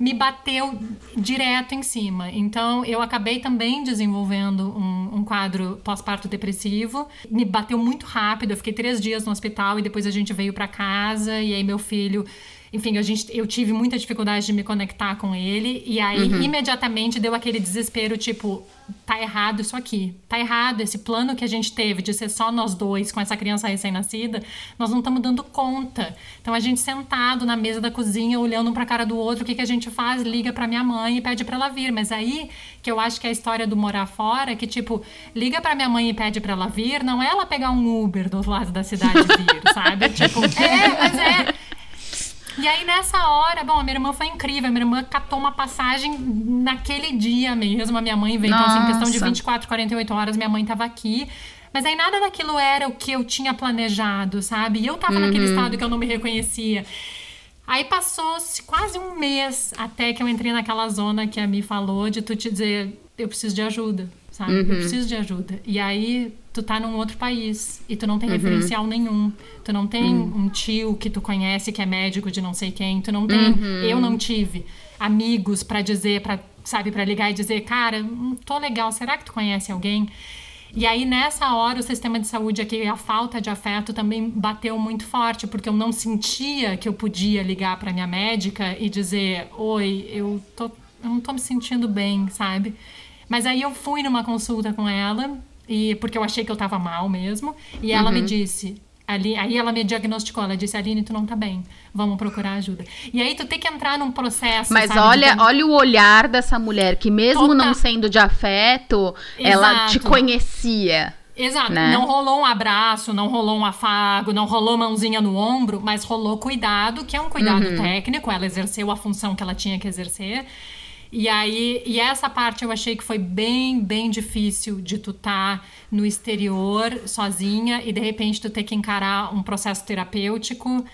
me bateu direto em cima. Então, eu acabei também desenvolvendo um, um quadro pós-parto depressivo. Me bateu muito rápido, eu fiquei três dias no hospital e depois a gente veio para casa e aí meu filho... Enfim, a gente, eu tive muita dificuldade de me conectar com ele. E aí, uhum. imediatamente, deu aquele desespero, tipo... Tá errado isso aqui. Tá errado esse plano que a gente teve de ser só nós dois com essa criança recém-nascida. Nós não estamos dando conta. Então, a gente sentado na mesa da cozinha, olhando um pra cara do outro, o que, que a gente faz? Liga pra minha mãe e pede pra ela vir. Mas aí, que eu acho que é a história do morar fora, que tipo, liga pra minha mãe e pede pra ela vir, não é ela pegar um Uber do outro lado da cidade vir, sabe? Tipo, é, mas é... E aí, nessa hora, bom, a minha irmã foi incrível. A minha irmã catou uma passagem naquele dia mesmo. A minha mãe veio, então, assim, em questão de vinte e quatro, quarenta e oito horas, minha mãe tava aqui. Mas aí nada daquilo era o que eu tinha planejado, sabe? E eu tava uhum. naquele estado que eu não me reconhecia. Aí passou-se quase um mês até que eu entrei naquela zona que a Mi falou de tu te dizer, eu preciso de ajuda, sabe? Uhum. Eu preciso de ajuda. E aí... Tu tá num outro país e tu não tem uhum. referencial nenhum. Tu não tem uhum. um tio que tu conhece que é médico de não sei quem. Tu não tem... Uhum. Eu não tive amigos pra dizer, pra, sabe, pra ligar e dizer, cara, não tô legal, será que tu conhece alguém? E aí, nessa hora, o sistema de saúde aqui, a falta de afeto também bateu muito forte, porque eu não sentia que eu podia ligar pra minha médica e dizer, oi, eu, tô, eu não tô me sentindo bem, sabe? Mas aí eu fui numa consulta com ela... E, porque eu achei que eu tava mal mesmo. E ela uhum. me disse... Ali, aí ela me diagnosticou. Ela disse, Aline, tu não tá bem. Vamos procurar ajuda. E aí tu tem que entrar num processo... Mas sabe, olha, tem... olha o olhar dessa mulher. Que mesmo Toda... não sendo de afeto... Exato. Ela te conhecia. Exato. Né? Não rolou um abraço, não rolou um afago, não rolou mãozinha no ombro. Mas rolou cuidado, que é um cuidado uhum. técnico. Ela exerceu a função que ela tinha que exercer. E aí, e essa parte eu achei que foi bem, bem difícil de tu tá no exterior, sozinha, e de repente tu ter que encarar um processo terapêutico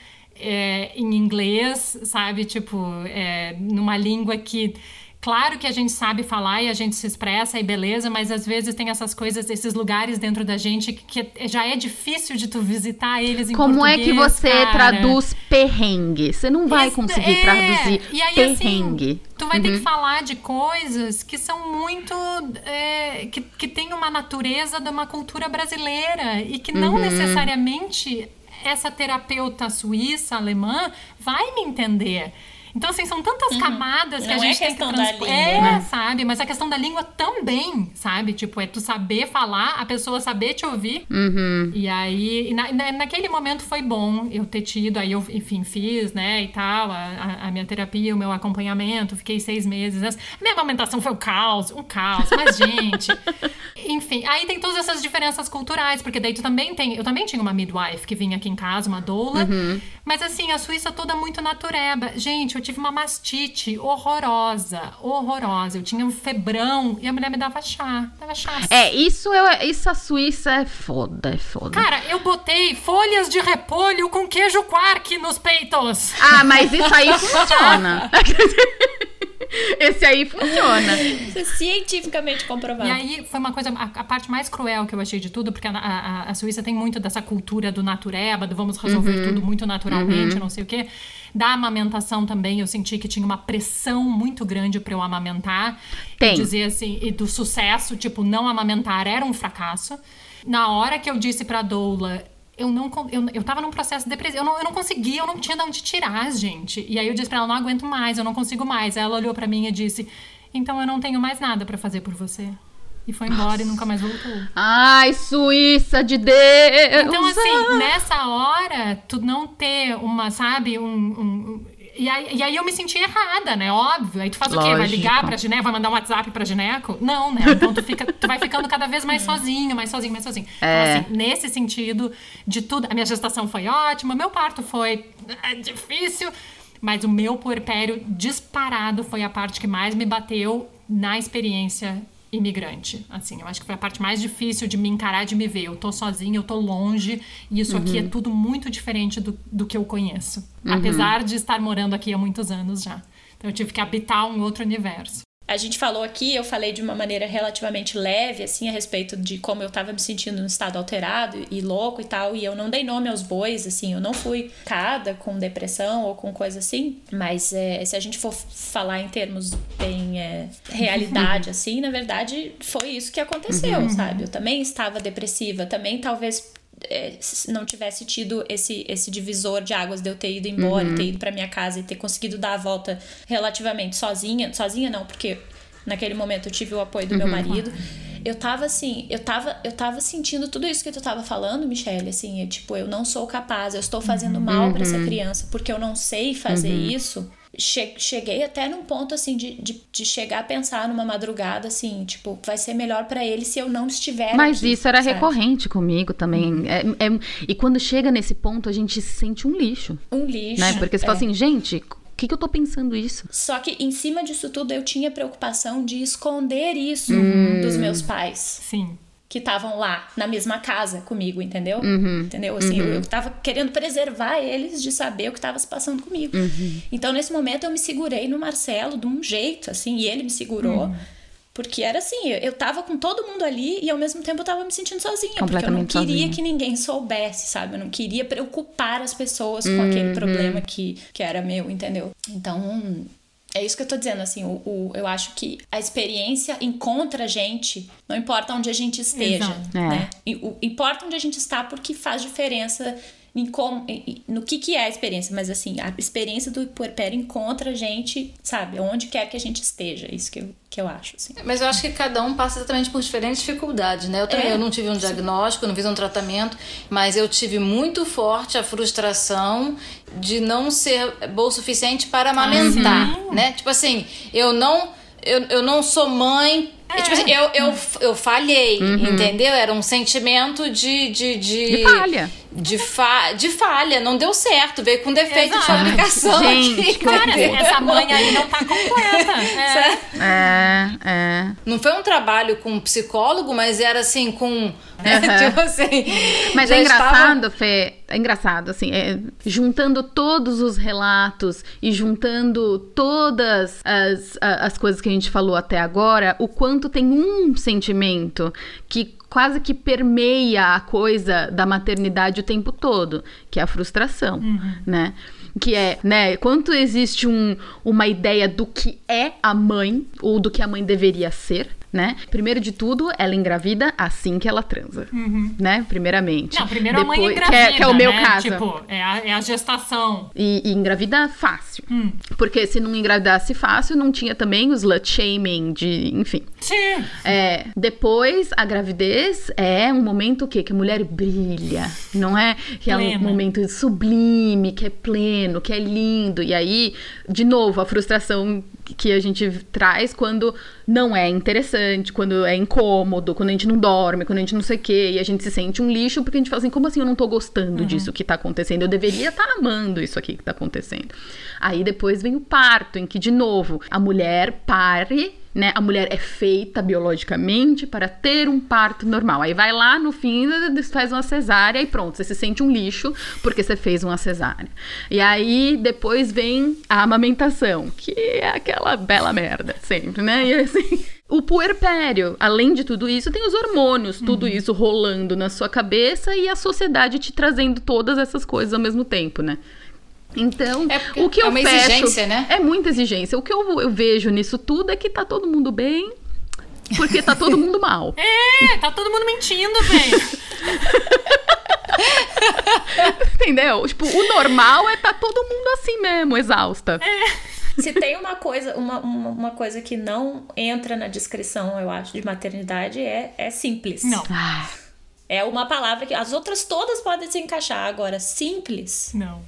é, em inglês, sabe? Tipo, é, numa língua que... Claro que a gente sabe falar e a gente se expressa e beleza, mas às vezes tem essas coisas, esses lugares dentro da gente que já é difícil de tu visitar eles em Como português, é que você cara. Traduz perrengue? Você não vai Isso, conseguir é. traduzir e aí, perrengue. Assim, tu vai uhum. ter que falar de coisas que são muito... É, que, que tem uma natureza de uma cultura brasileira e que não uhum. necessariamente essa terapeuta suíça, alemã, vai me entender. Então, assim, são tantas uhum. camadas que não a gente é tem que transpor. É, né? sabe? Mas a questão da língua também, sabe? Tipo, é tu saber falar, a pessoa saber te ouvir. Uhum. E aí, na, na, naquele momento foi bom eu ter tido, aí eu, enfim, fiz, né, e tal, a, a minha terapia, o meu acompanhamento, fiquei seis meses. Né? A minha amamentação foi um caos, um caos, mas, gente... Enfim, aí tem todas essas diferenças culturais, porque daí tu também tem... Eu também tinha uma midwife que vinha aqui em casa, uma doula, uhum. mas, assim, a Suíça toda muito natureba. Gente, eu tive uma mastite horrorosa, horrorosa. Eu tinha um febrão e a mulher me dava chá, dava chá. É, isso, eu, isso a Suíça é foda, é foda. Cara, eu botei folhas de repolho com queijo quark nos peitos. Ah, mas isso aí funciona. Esse aí funciona. Isso é cientificamente comprovado. E aí foi uma coisa, a, a parte mais cruel que eu achei de tudo, porque a, a, a Suíça tem muito dessa cultura do natureba, do vamos resolver uhum. tudo muito naturalmente, uhum. não sei o quê. Da amamentação também, eu senti que tinha uma pressão muito grande pra eu amamentar. Tem. E dizer assim, e do sucesso, tipo, não amamentar era um fracasso. Na hora que eu disse pra doula... Eu, não, eu, eu tava num processo depressivo, eu não, eu não conseguia, eu não tinha de onde tirar, gente. E aí eu disse pra ela, não aguento mais, eu não consigo mais. Aí ela olhou pra mim e disse, então eu não tenho mais nada pra fazer por você. E foi embora Nossa. E nunca mais voltou. Ai, Suíça de Deus! Então assim, nessa hora, tu não ter uma, sabe, um... um E aí, e aí eu me senti errada, né? Óbvio. Aí tu faz Lógico. O quê? Vai ligar pra gineco? Vai mandar um WhatsApp pra gineco? Não, né? Então tu, fica, tu vai ficando cada vez mais sozinho, mais sozinho, mais sozinho. É. Então, assim, nesse sentido de tudo... A minha gestação foi ótima, meu parto foi difícil, mas o meu puerpério disparado foi a parte que mais me bateu na experiência imigrante. Assim, eu acho que foi a parte mais difícil de me encarar, de me ver. Eu tô sozinha, eu tô longe, e isso uhum. aqui é tudo muito diferente do, do que eu conheço. Uhum. Apesar de estar morando aqui há muitos anos já. Então eu tive que habitar um outro universo. A gente falou aqui, eu falei de uma maneira relativamente leve, assim, a respeito de como eu tava me sentindo num estado alterado e louco e tal, e eu não dei nome aos bois, assim, eu não fui cada com depressão ou com coisa assim, mas é, se a gente for falar em termos bem é, realidade, assim, na verdade, foi isso que aconteceu, uhum. sabe? Eu também estava depressiva, também talvez... não tivesse tido esse, esse divisor de águas de eu ter ido embora, uhum. ter ido pra minha casa e ter conseguido dar a volta relativamente sozinha, sozinha não, porque naquele momento eu tive o apoio do uhum. meu marido. Eu tava assim, eu tava, eu tava sentindo tudo isso que tu tava falando, Michele, assim, eu, tipo, eu não sou capaz, eu estou fazendo uhum. mal pra essa criança porque eu não sei fazer uhum. isso. Cheguei até num ponto, assim, de, de, de chegar a pensar numa madrugada, assim, tipo, vai ser melhor pra ele se eu não estiver Mas aqui, isso era sabe? recorrente comigo também. É, é, e quando chega nesse ponto, a gente se sente um lixo. Um lixo. Né? Porque você é. fala assim, gente... o que, que eu tô pensando isso? Só que em cima disso tudo eu tinha preocupação de esconder isso hum. dos meus pais. Sim. Que estavam lá, na mesma casa comigo, entendeu? Uhum. Entendeu? Assim, uhum. eu, eu tava querendo preservar eles de saber o que tava se passando comigo. Uhum. Então, nesse momento, eu me segurei no Marcelo de um jeito, assim, e ele me segurou. Uhum. Porque era assim, eu tava com todo mundo ali e ao mesmo tempo eu tava me sentindo sozinha. Porque eu não queria sozinha. que ninguém soubesse, sabe? Eu não queria preocupar as pessoas hum, com aquele hum. problema que, que era meu, entendeu? Então, é isso que eu tô dizendo, assim. O, o, eu acho que a experiência encontra a gente, não importa onde a gente esteja, Exato. né? É. E, o, importa onde a gente está porque faz diferença... no que que é a experiência, mas assim, a experiência do puerpério encontra a gente, sabe, onde quer que a gente esteja, isso que eu, que eu acho, assim. Mas eu acho que cada um passa exatamente por diferentes dificuldades, né? Eu também, é, eu não tive um diagnóstico, não fiz um tratamento, mas eu tive muito forte a frustração de não ser boa o suficiente para amamentar, uhum. né? Tipo assim, eu não, eu, eu não sou mãe... É. Tipo assim, eu, eu, eu falhei, uhum. entendeu? Era um sentimento de... De, de, de falha. De, fa- de falha, não deu certo. Veio com defeito Exato. de fabricação. Gente, aqui, cara, entendeu? Essa mãe aí não tá completa. É. É, é. Não foi um trabalho com um psicólogo, mas era assim, com... Uhum. Né, tipo assim... Mas é engraçado, estava... Fê, é engraçado, assim, é, juntando todos os relatos e juntando todas as, as coisas que a gente falou até agora, o quanto tem um sentimento que quase que permeia a coisa da maternidade o tempo todo, que é a frustração, uhum. né? Que é, né, quanto existe um, uma ideia do que é a mãe, ou do que a mãe deveria ser, né? Primeiro de tudo, ela engravida assim que ela transa, uhum. né? Primeiramente. Não, primeiro Depois, a mãe engravida, que é, que é o meu né? caso. Tipo, é a, é a gestação. E, e engravida fácil. Hum. Porque se não engravidasse fácil, não tinha também o slut shaming de, enfim. Sim. É, depois, a gravidez é um momento o quê? Que a mulher brilha, não é? Que é um momento sublime, que é pleno, que é lindo. E aí, de novo, a frustração que a gente traz quando não é interessante, quando é incômodo, quando a gente não dorme, quando a gente não sei o quê, e a gente se sente um lixo, porque a gente fala assim, como assim eu não tô gostando uhum. disso que tá acontecendo? Eu deveria estar tá amando isso aqui que tá acontecendo. Aí depois vem o parto, em que, de novo, a mulher pare, né? A mulher é feita biologicamente para ter um parto normal. Aí vai lá, no fim, faz uma cesárea e pronto, você se sente um lixo porque você fez uma cesárea. E aí, depois vem a amamentação, que é aquela bela merda, sempre, né? E assim... O puerpério, além de tudo isso, tem os hormônios, tudo uhum. isso rolando na sua cabeça e a sociedade te trazendo todas essas coisas ao mesmo tempo, né? Então, é, o que eu é uma peço, exigência, né? É muita exigência. O que eu, eu vejo nisso tudo é que tá todo mundo bem, porque tá todo mundo mal. É, tá todo mundo mentindo, velho. Entendeu? Tipo, o normal é tá todo mundo assim mesmo, exausta. É. Se tem uma coisa, uma, uma, uma coisa que não entra na descrição, eu acho, de maternidade, é, é simples. Não. Ah. É uma palavra que as outras todas podem se encaixar. Agora, simples... Não.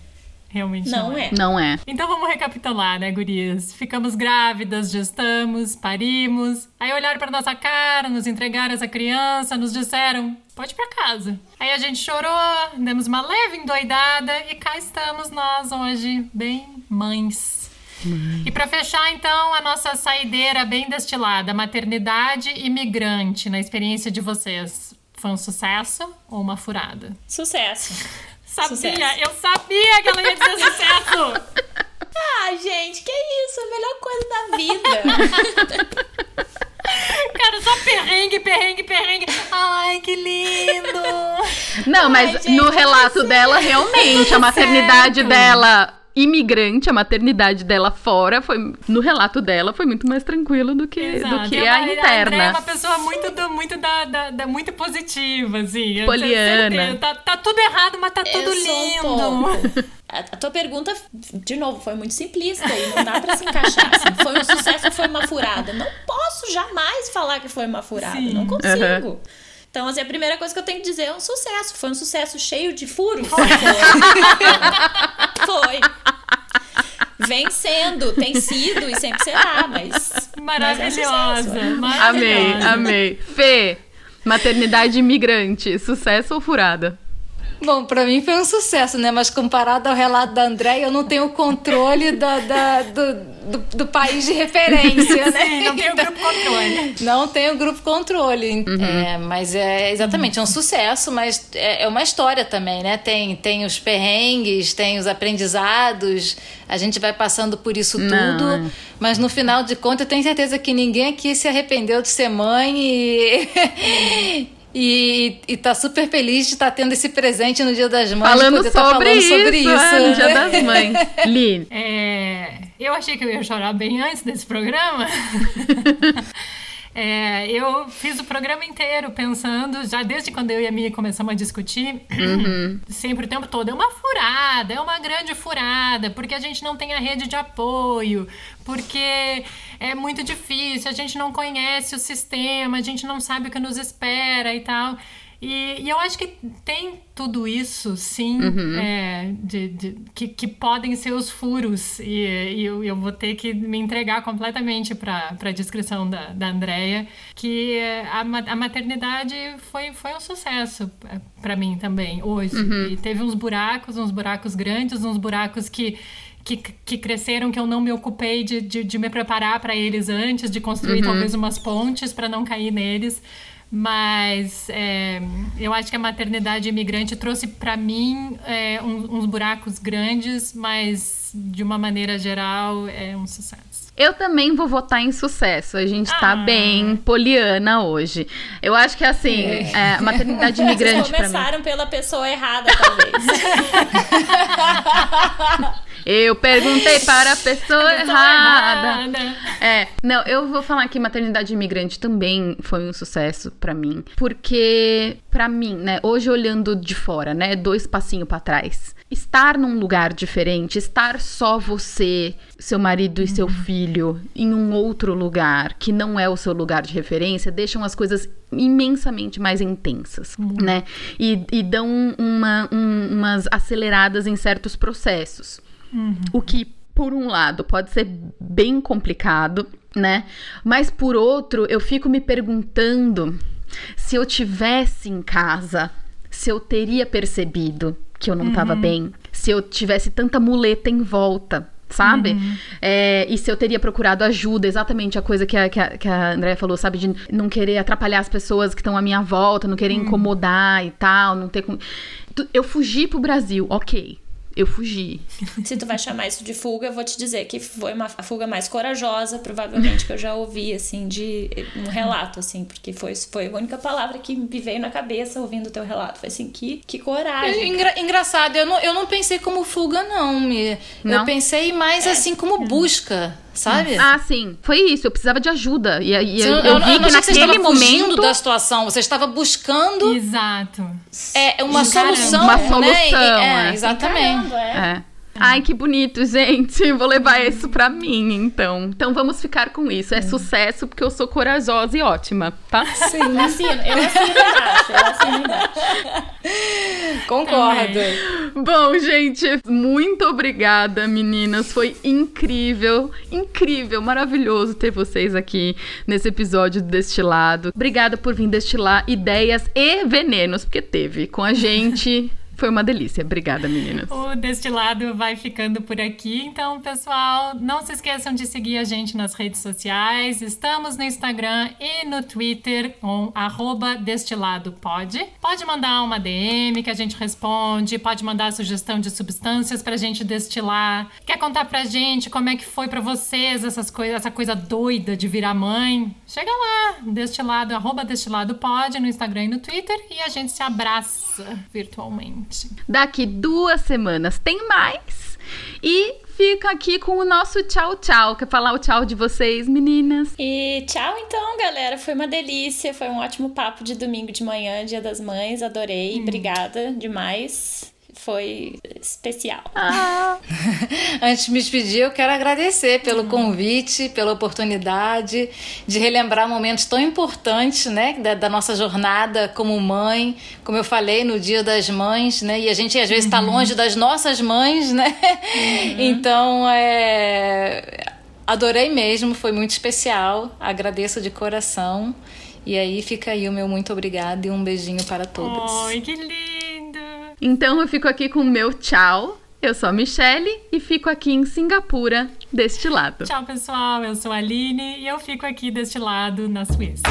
Realmente não, não é. é. Não é. Então vamos recapitular, né, gurias? Ficamos grávidas, gestamos, parimos. Aí olharam pra nossa cara, nos entregaram essa criança, nos disseram, pode ir pra casa. Aí a gente chorou, demos uma leve endoidada e cá estamos nós hoje, bem mães. Mãe. E pra fechar, então, a nossa saideira bem destilada, maternidade imigrante, na experiência de vocês, foi um sucesso ou uma furada? Sucesso. Sabia, sucesso. Eu sabia que ela ia dizer sucesso! Ah, gente, que isso, a melhor coisa da vida! perrengue, perrengue, perrengue. Ai, que lindo. Não, mas ai, gente, no relato você... dela, realmente, a maternidade certo. dela... imigrante, a maternidade dela fora, foi, no relato dela, foi muito mais tranquilo do que, Exato. do que a, a interna. A Andrea é uma pessoa muito, do, muito, da, da, da, muito positiva, assim. Poliana. Tá, tá tudo errado, mas tá eu tudo lindo. Um a, a tua pergunta, de novo, foi muito simplista e não dá pra se encaixar. Assim. Foi um sucesso, foi uma furada. Não posso jamais falar que foi uma furada. Sim. Não consigo. Uhum. Então, assim, a primeira coisa que eu tenho que dizer é um sucesso. Foi um sucesso cheio de furos. Foi. Foi. Vem sendo, tem sido e sempre será, mas... Maravilhosa. Mas é um maravilhosa. Amei, amei. Fê, maternidade imigrante, sucesso ou furada? Bom, pra mim foi um sucesso, né? Mas comparado ao relato da Andrea, eu não tenho controle da, da, do, do, do país de referência, né? Sim, não tenho então, grupo controle. Não tenho grupo controle. Uhum. É, mas é exatamente, é um sucesso, mas é, é uma história também, né? Tem, tem os perrengues, tem os aprendizados, a gente vai passando por isso tudo, não. mas no final de contas eu tenho certeza que ninguém aqui se arrependeu de ser mãe e... Uhum. E, e tá super feliz de estar tendo esse presente no Dia das Mães. Falando sobre, tá falando isso, sobre isso, é, no Dia das Mães. Lili. É, eu achei que eu ia chorar bem antes desse programa. É, eu fiz o programa inteiro pensando, já desde quando eu e a Mia começamos a discutir, uhum. sempre o tempo todo, é uma furada, é uma grande furada, porque a gente não tem a rede de apoio, porque é muito difícil, a gente não conhece o sistema, a gente não sabe o que nos espera e tal... E, e eu acho que tem tudo isso, sim, uhum. é, de, de, que, que podem ser os furos. E, e eu, eu vou ter que me entregar completamente para a descrição da, da Andrea, que a, a maternidade foi, foi um sucesso para mim também, hoje. Uhum. E teve uns buracos, uns buracos grandes, uns buracos que... Que, que cresceram, que eu não me ocupei de, de, de me preparar para eles antes, de construir uhum. talvez umas pontes para não cair neles, mas é, eu acho que a maternidade imigrante trouxe para mim é, um, uns buracos grandes, mas de uma maneira geral é um sucesso. Eu também vou votar em sucesso, a gente ah. tá bem poliana hoje. Eu acho que assim, é. É, a maternidade imigrante para mim... começaram pela pessoa errada, talvez. Eu perguntei para a pessoa errada. errada. É, não, eu vou falar que maternidade imigrante também foi um sucesso pra mim. Porque, pra mim, né, hoje olhando de fora, né, dois passinhos pra trás. Estar num lugar diferente, estar só você, seu marido e uhum. seu filho em um outro lugar que não é o seu lugar de referência, deixam as coisas imensamente mais intensas, uhum. né? E, e dão uma, um, umas aceleradas em certos processos. Uhum. O que, por um lado, pode ser bem complicado, né? Mas, por outro, eu fico me perguntando se eu tivesse em casa, se eu teria percebido que eu não estava uhum. bem, se eu tivesse tanta muleta em volta, sabe? Uhum. É, e se eu teria procurado ajuda, exatamente a coisa que a, que a, que a Andrea falou, sabe? De não querer atrapalhar as pessoas que estão à minha volta, não querer uhum. incomodar e tal, não ter... Com... Eu fugi pro Brasil, ok. Eu fugi. Se tu vai chamar isso de fuga, eu vou te dizer que foi uma fuga mais corajosa, provavelmente, que eu já ouvi, assim, de um relato, assim, porque foi, foi a única palavra que me veio na cabeça ouvindo o teu relato. Foi assim, que, que coragem. Engra, engraçado, eu não, eu não pensei como fuga, não, me não? Eu pensei mais, é. assim, como busca. Sabe? Ah, sim. Foi isso. Eu precisava de ajuda. E, e eu, eu, eu vi eu que naquele momento... Você estava fugindo da situação. Você estava buscando... Exato. É, uma Encarando. solução. Uma solução. Né? E, é, exatamente. Encarando, é. É. Ai, que bonito, gente. Vou levar hum. isso pra mim, então. Então, vamos ficar com isso. É hum. sucesso, porque eu sou corajosa e ótima, tá? Sim. Eu assino. Eu assino embaixo. Eu assino embaixo. Concordo. É. Bom, gente, muito obrigada, meninas. Foi incrível, incrível, maravilhoso ter vocês aqui nesse episódio do Destilado. Obrigada por vir destilar ideias e venenos, porque teve com a gente... Foi uma delícia. Obrigada, meninas. O Destilado vai ficando por aqui. Então, pessoal, não se esqueçam de seguir a gente nas redes sociais. Estamos no Instagram e no Twitter com arroba destiladopod. Pode mandar uma D M que a gente responde. Pode mandar sugestão de substâncias pra gente destilar. Quer contar pra gente como é que foi pra vocês essas coisas, essa coisa doida de virar mãe? Chega lá, destilado, arroba destiladopod no Instagram e no Twitter. E a gente se abraça virtualmente. Daqui duas semanas tem mais. E fica aqui com o nosso tchau, tchau. Quer falar o tchau de vocês, meninas? E tchau então, galera. Foi uma delícia. Foi um ótimo papo de domingo de manhã, Dia das Mães. Adorei. Hum. Obrigada demais. Foi especial. Ah. Antes de me despedir, eu quero agradecer pelo convite, pela oportunidade de relembrar momentos tão importantes, né, da, da nossa jornada como mãe, como eu falei, no Dia das Mães, né, e a gente às vezes está uhum. longe das nossas mães, né, uhum. então é... adorei mesmo, foi muito especial, agradeço de coração, e aí fica aí o meu muito obrigada e um beijinho para todas. Ai, que lindo! Então eu fico aqui com o meu tchau. Eu sou a Michele e fico aqui em Singapura, deste lado. Tchau, pessoal. Eu sou a Aline e eu fico aqui deste lado, na Suíça.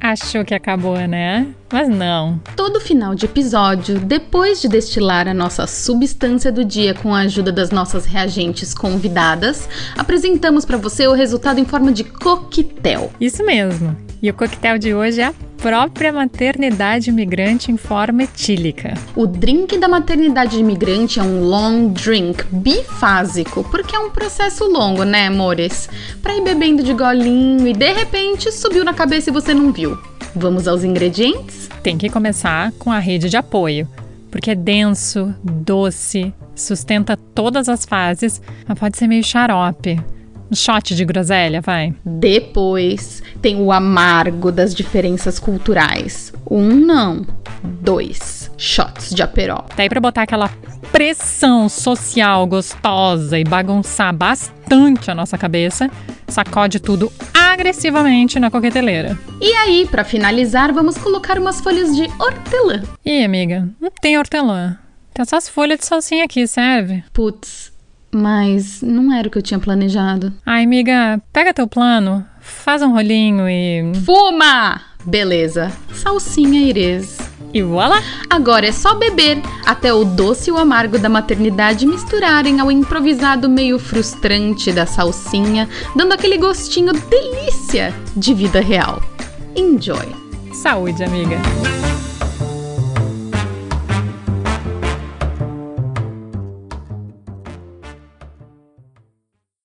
Achou que acabou, né? Mas não. Todo final de episódio, depois de destilar a nossa substância do dia com a ajuda das nossas reagentes convidadas, apresentamos para você o resultado em forma de coquetel. Isso mesmo. E o coquetel de hoje é a própria maternidade imigrante em forma etílica. O drink da maternidade imigrante é um long drink bifásico, porque é um processo longo, né, amores? Pra ir bebendo de golinho e de repente subiu na cabeça e você não viu. Vamos aos ingredientes? Tem que começar com a rede de apoio, porque é denso, doce, sustenta todas as fases, mas pode ser meio xarope. Um shot de groselha, vai. Depois tem o amargo das diferenças culturais. Um não, dois shots de aperol. Daí pra botar aquela pressão social gostosa e bagunçar bastante a nossa cabeça, sacode tudo agressivamente na coqueteleira. E aí, pra finalizar, vamos colocar umas folhas de hortelã. Ih, amiga, não tem hortelã. Tem essas folhas de salsinha aqui, serve? Putz. Mas não era o que eu tinha planejado. Ai, amiga, pega teu plano, faz um rolinho e... Fuma! Beleza. Salsinha Irês. E voilà! Agora é só beber, até o doce e o amargo da maternidade misturarem ao improvisado meio frustrante da salsinha, dando aquele gostinho delícia de vida real. Enjoy! Saúde, amiga!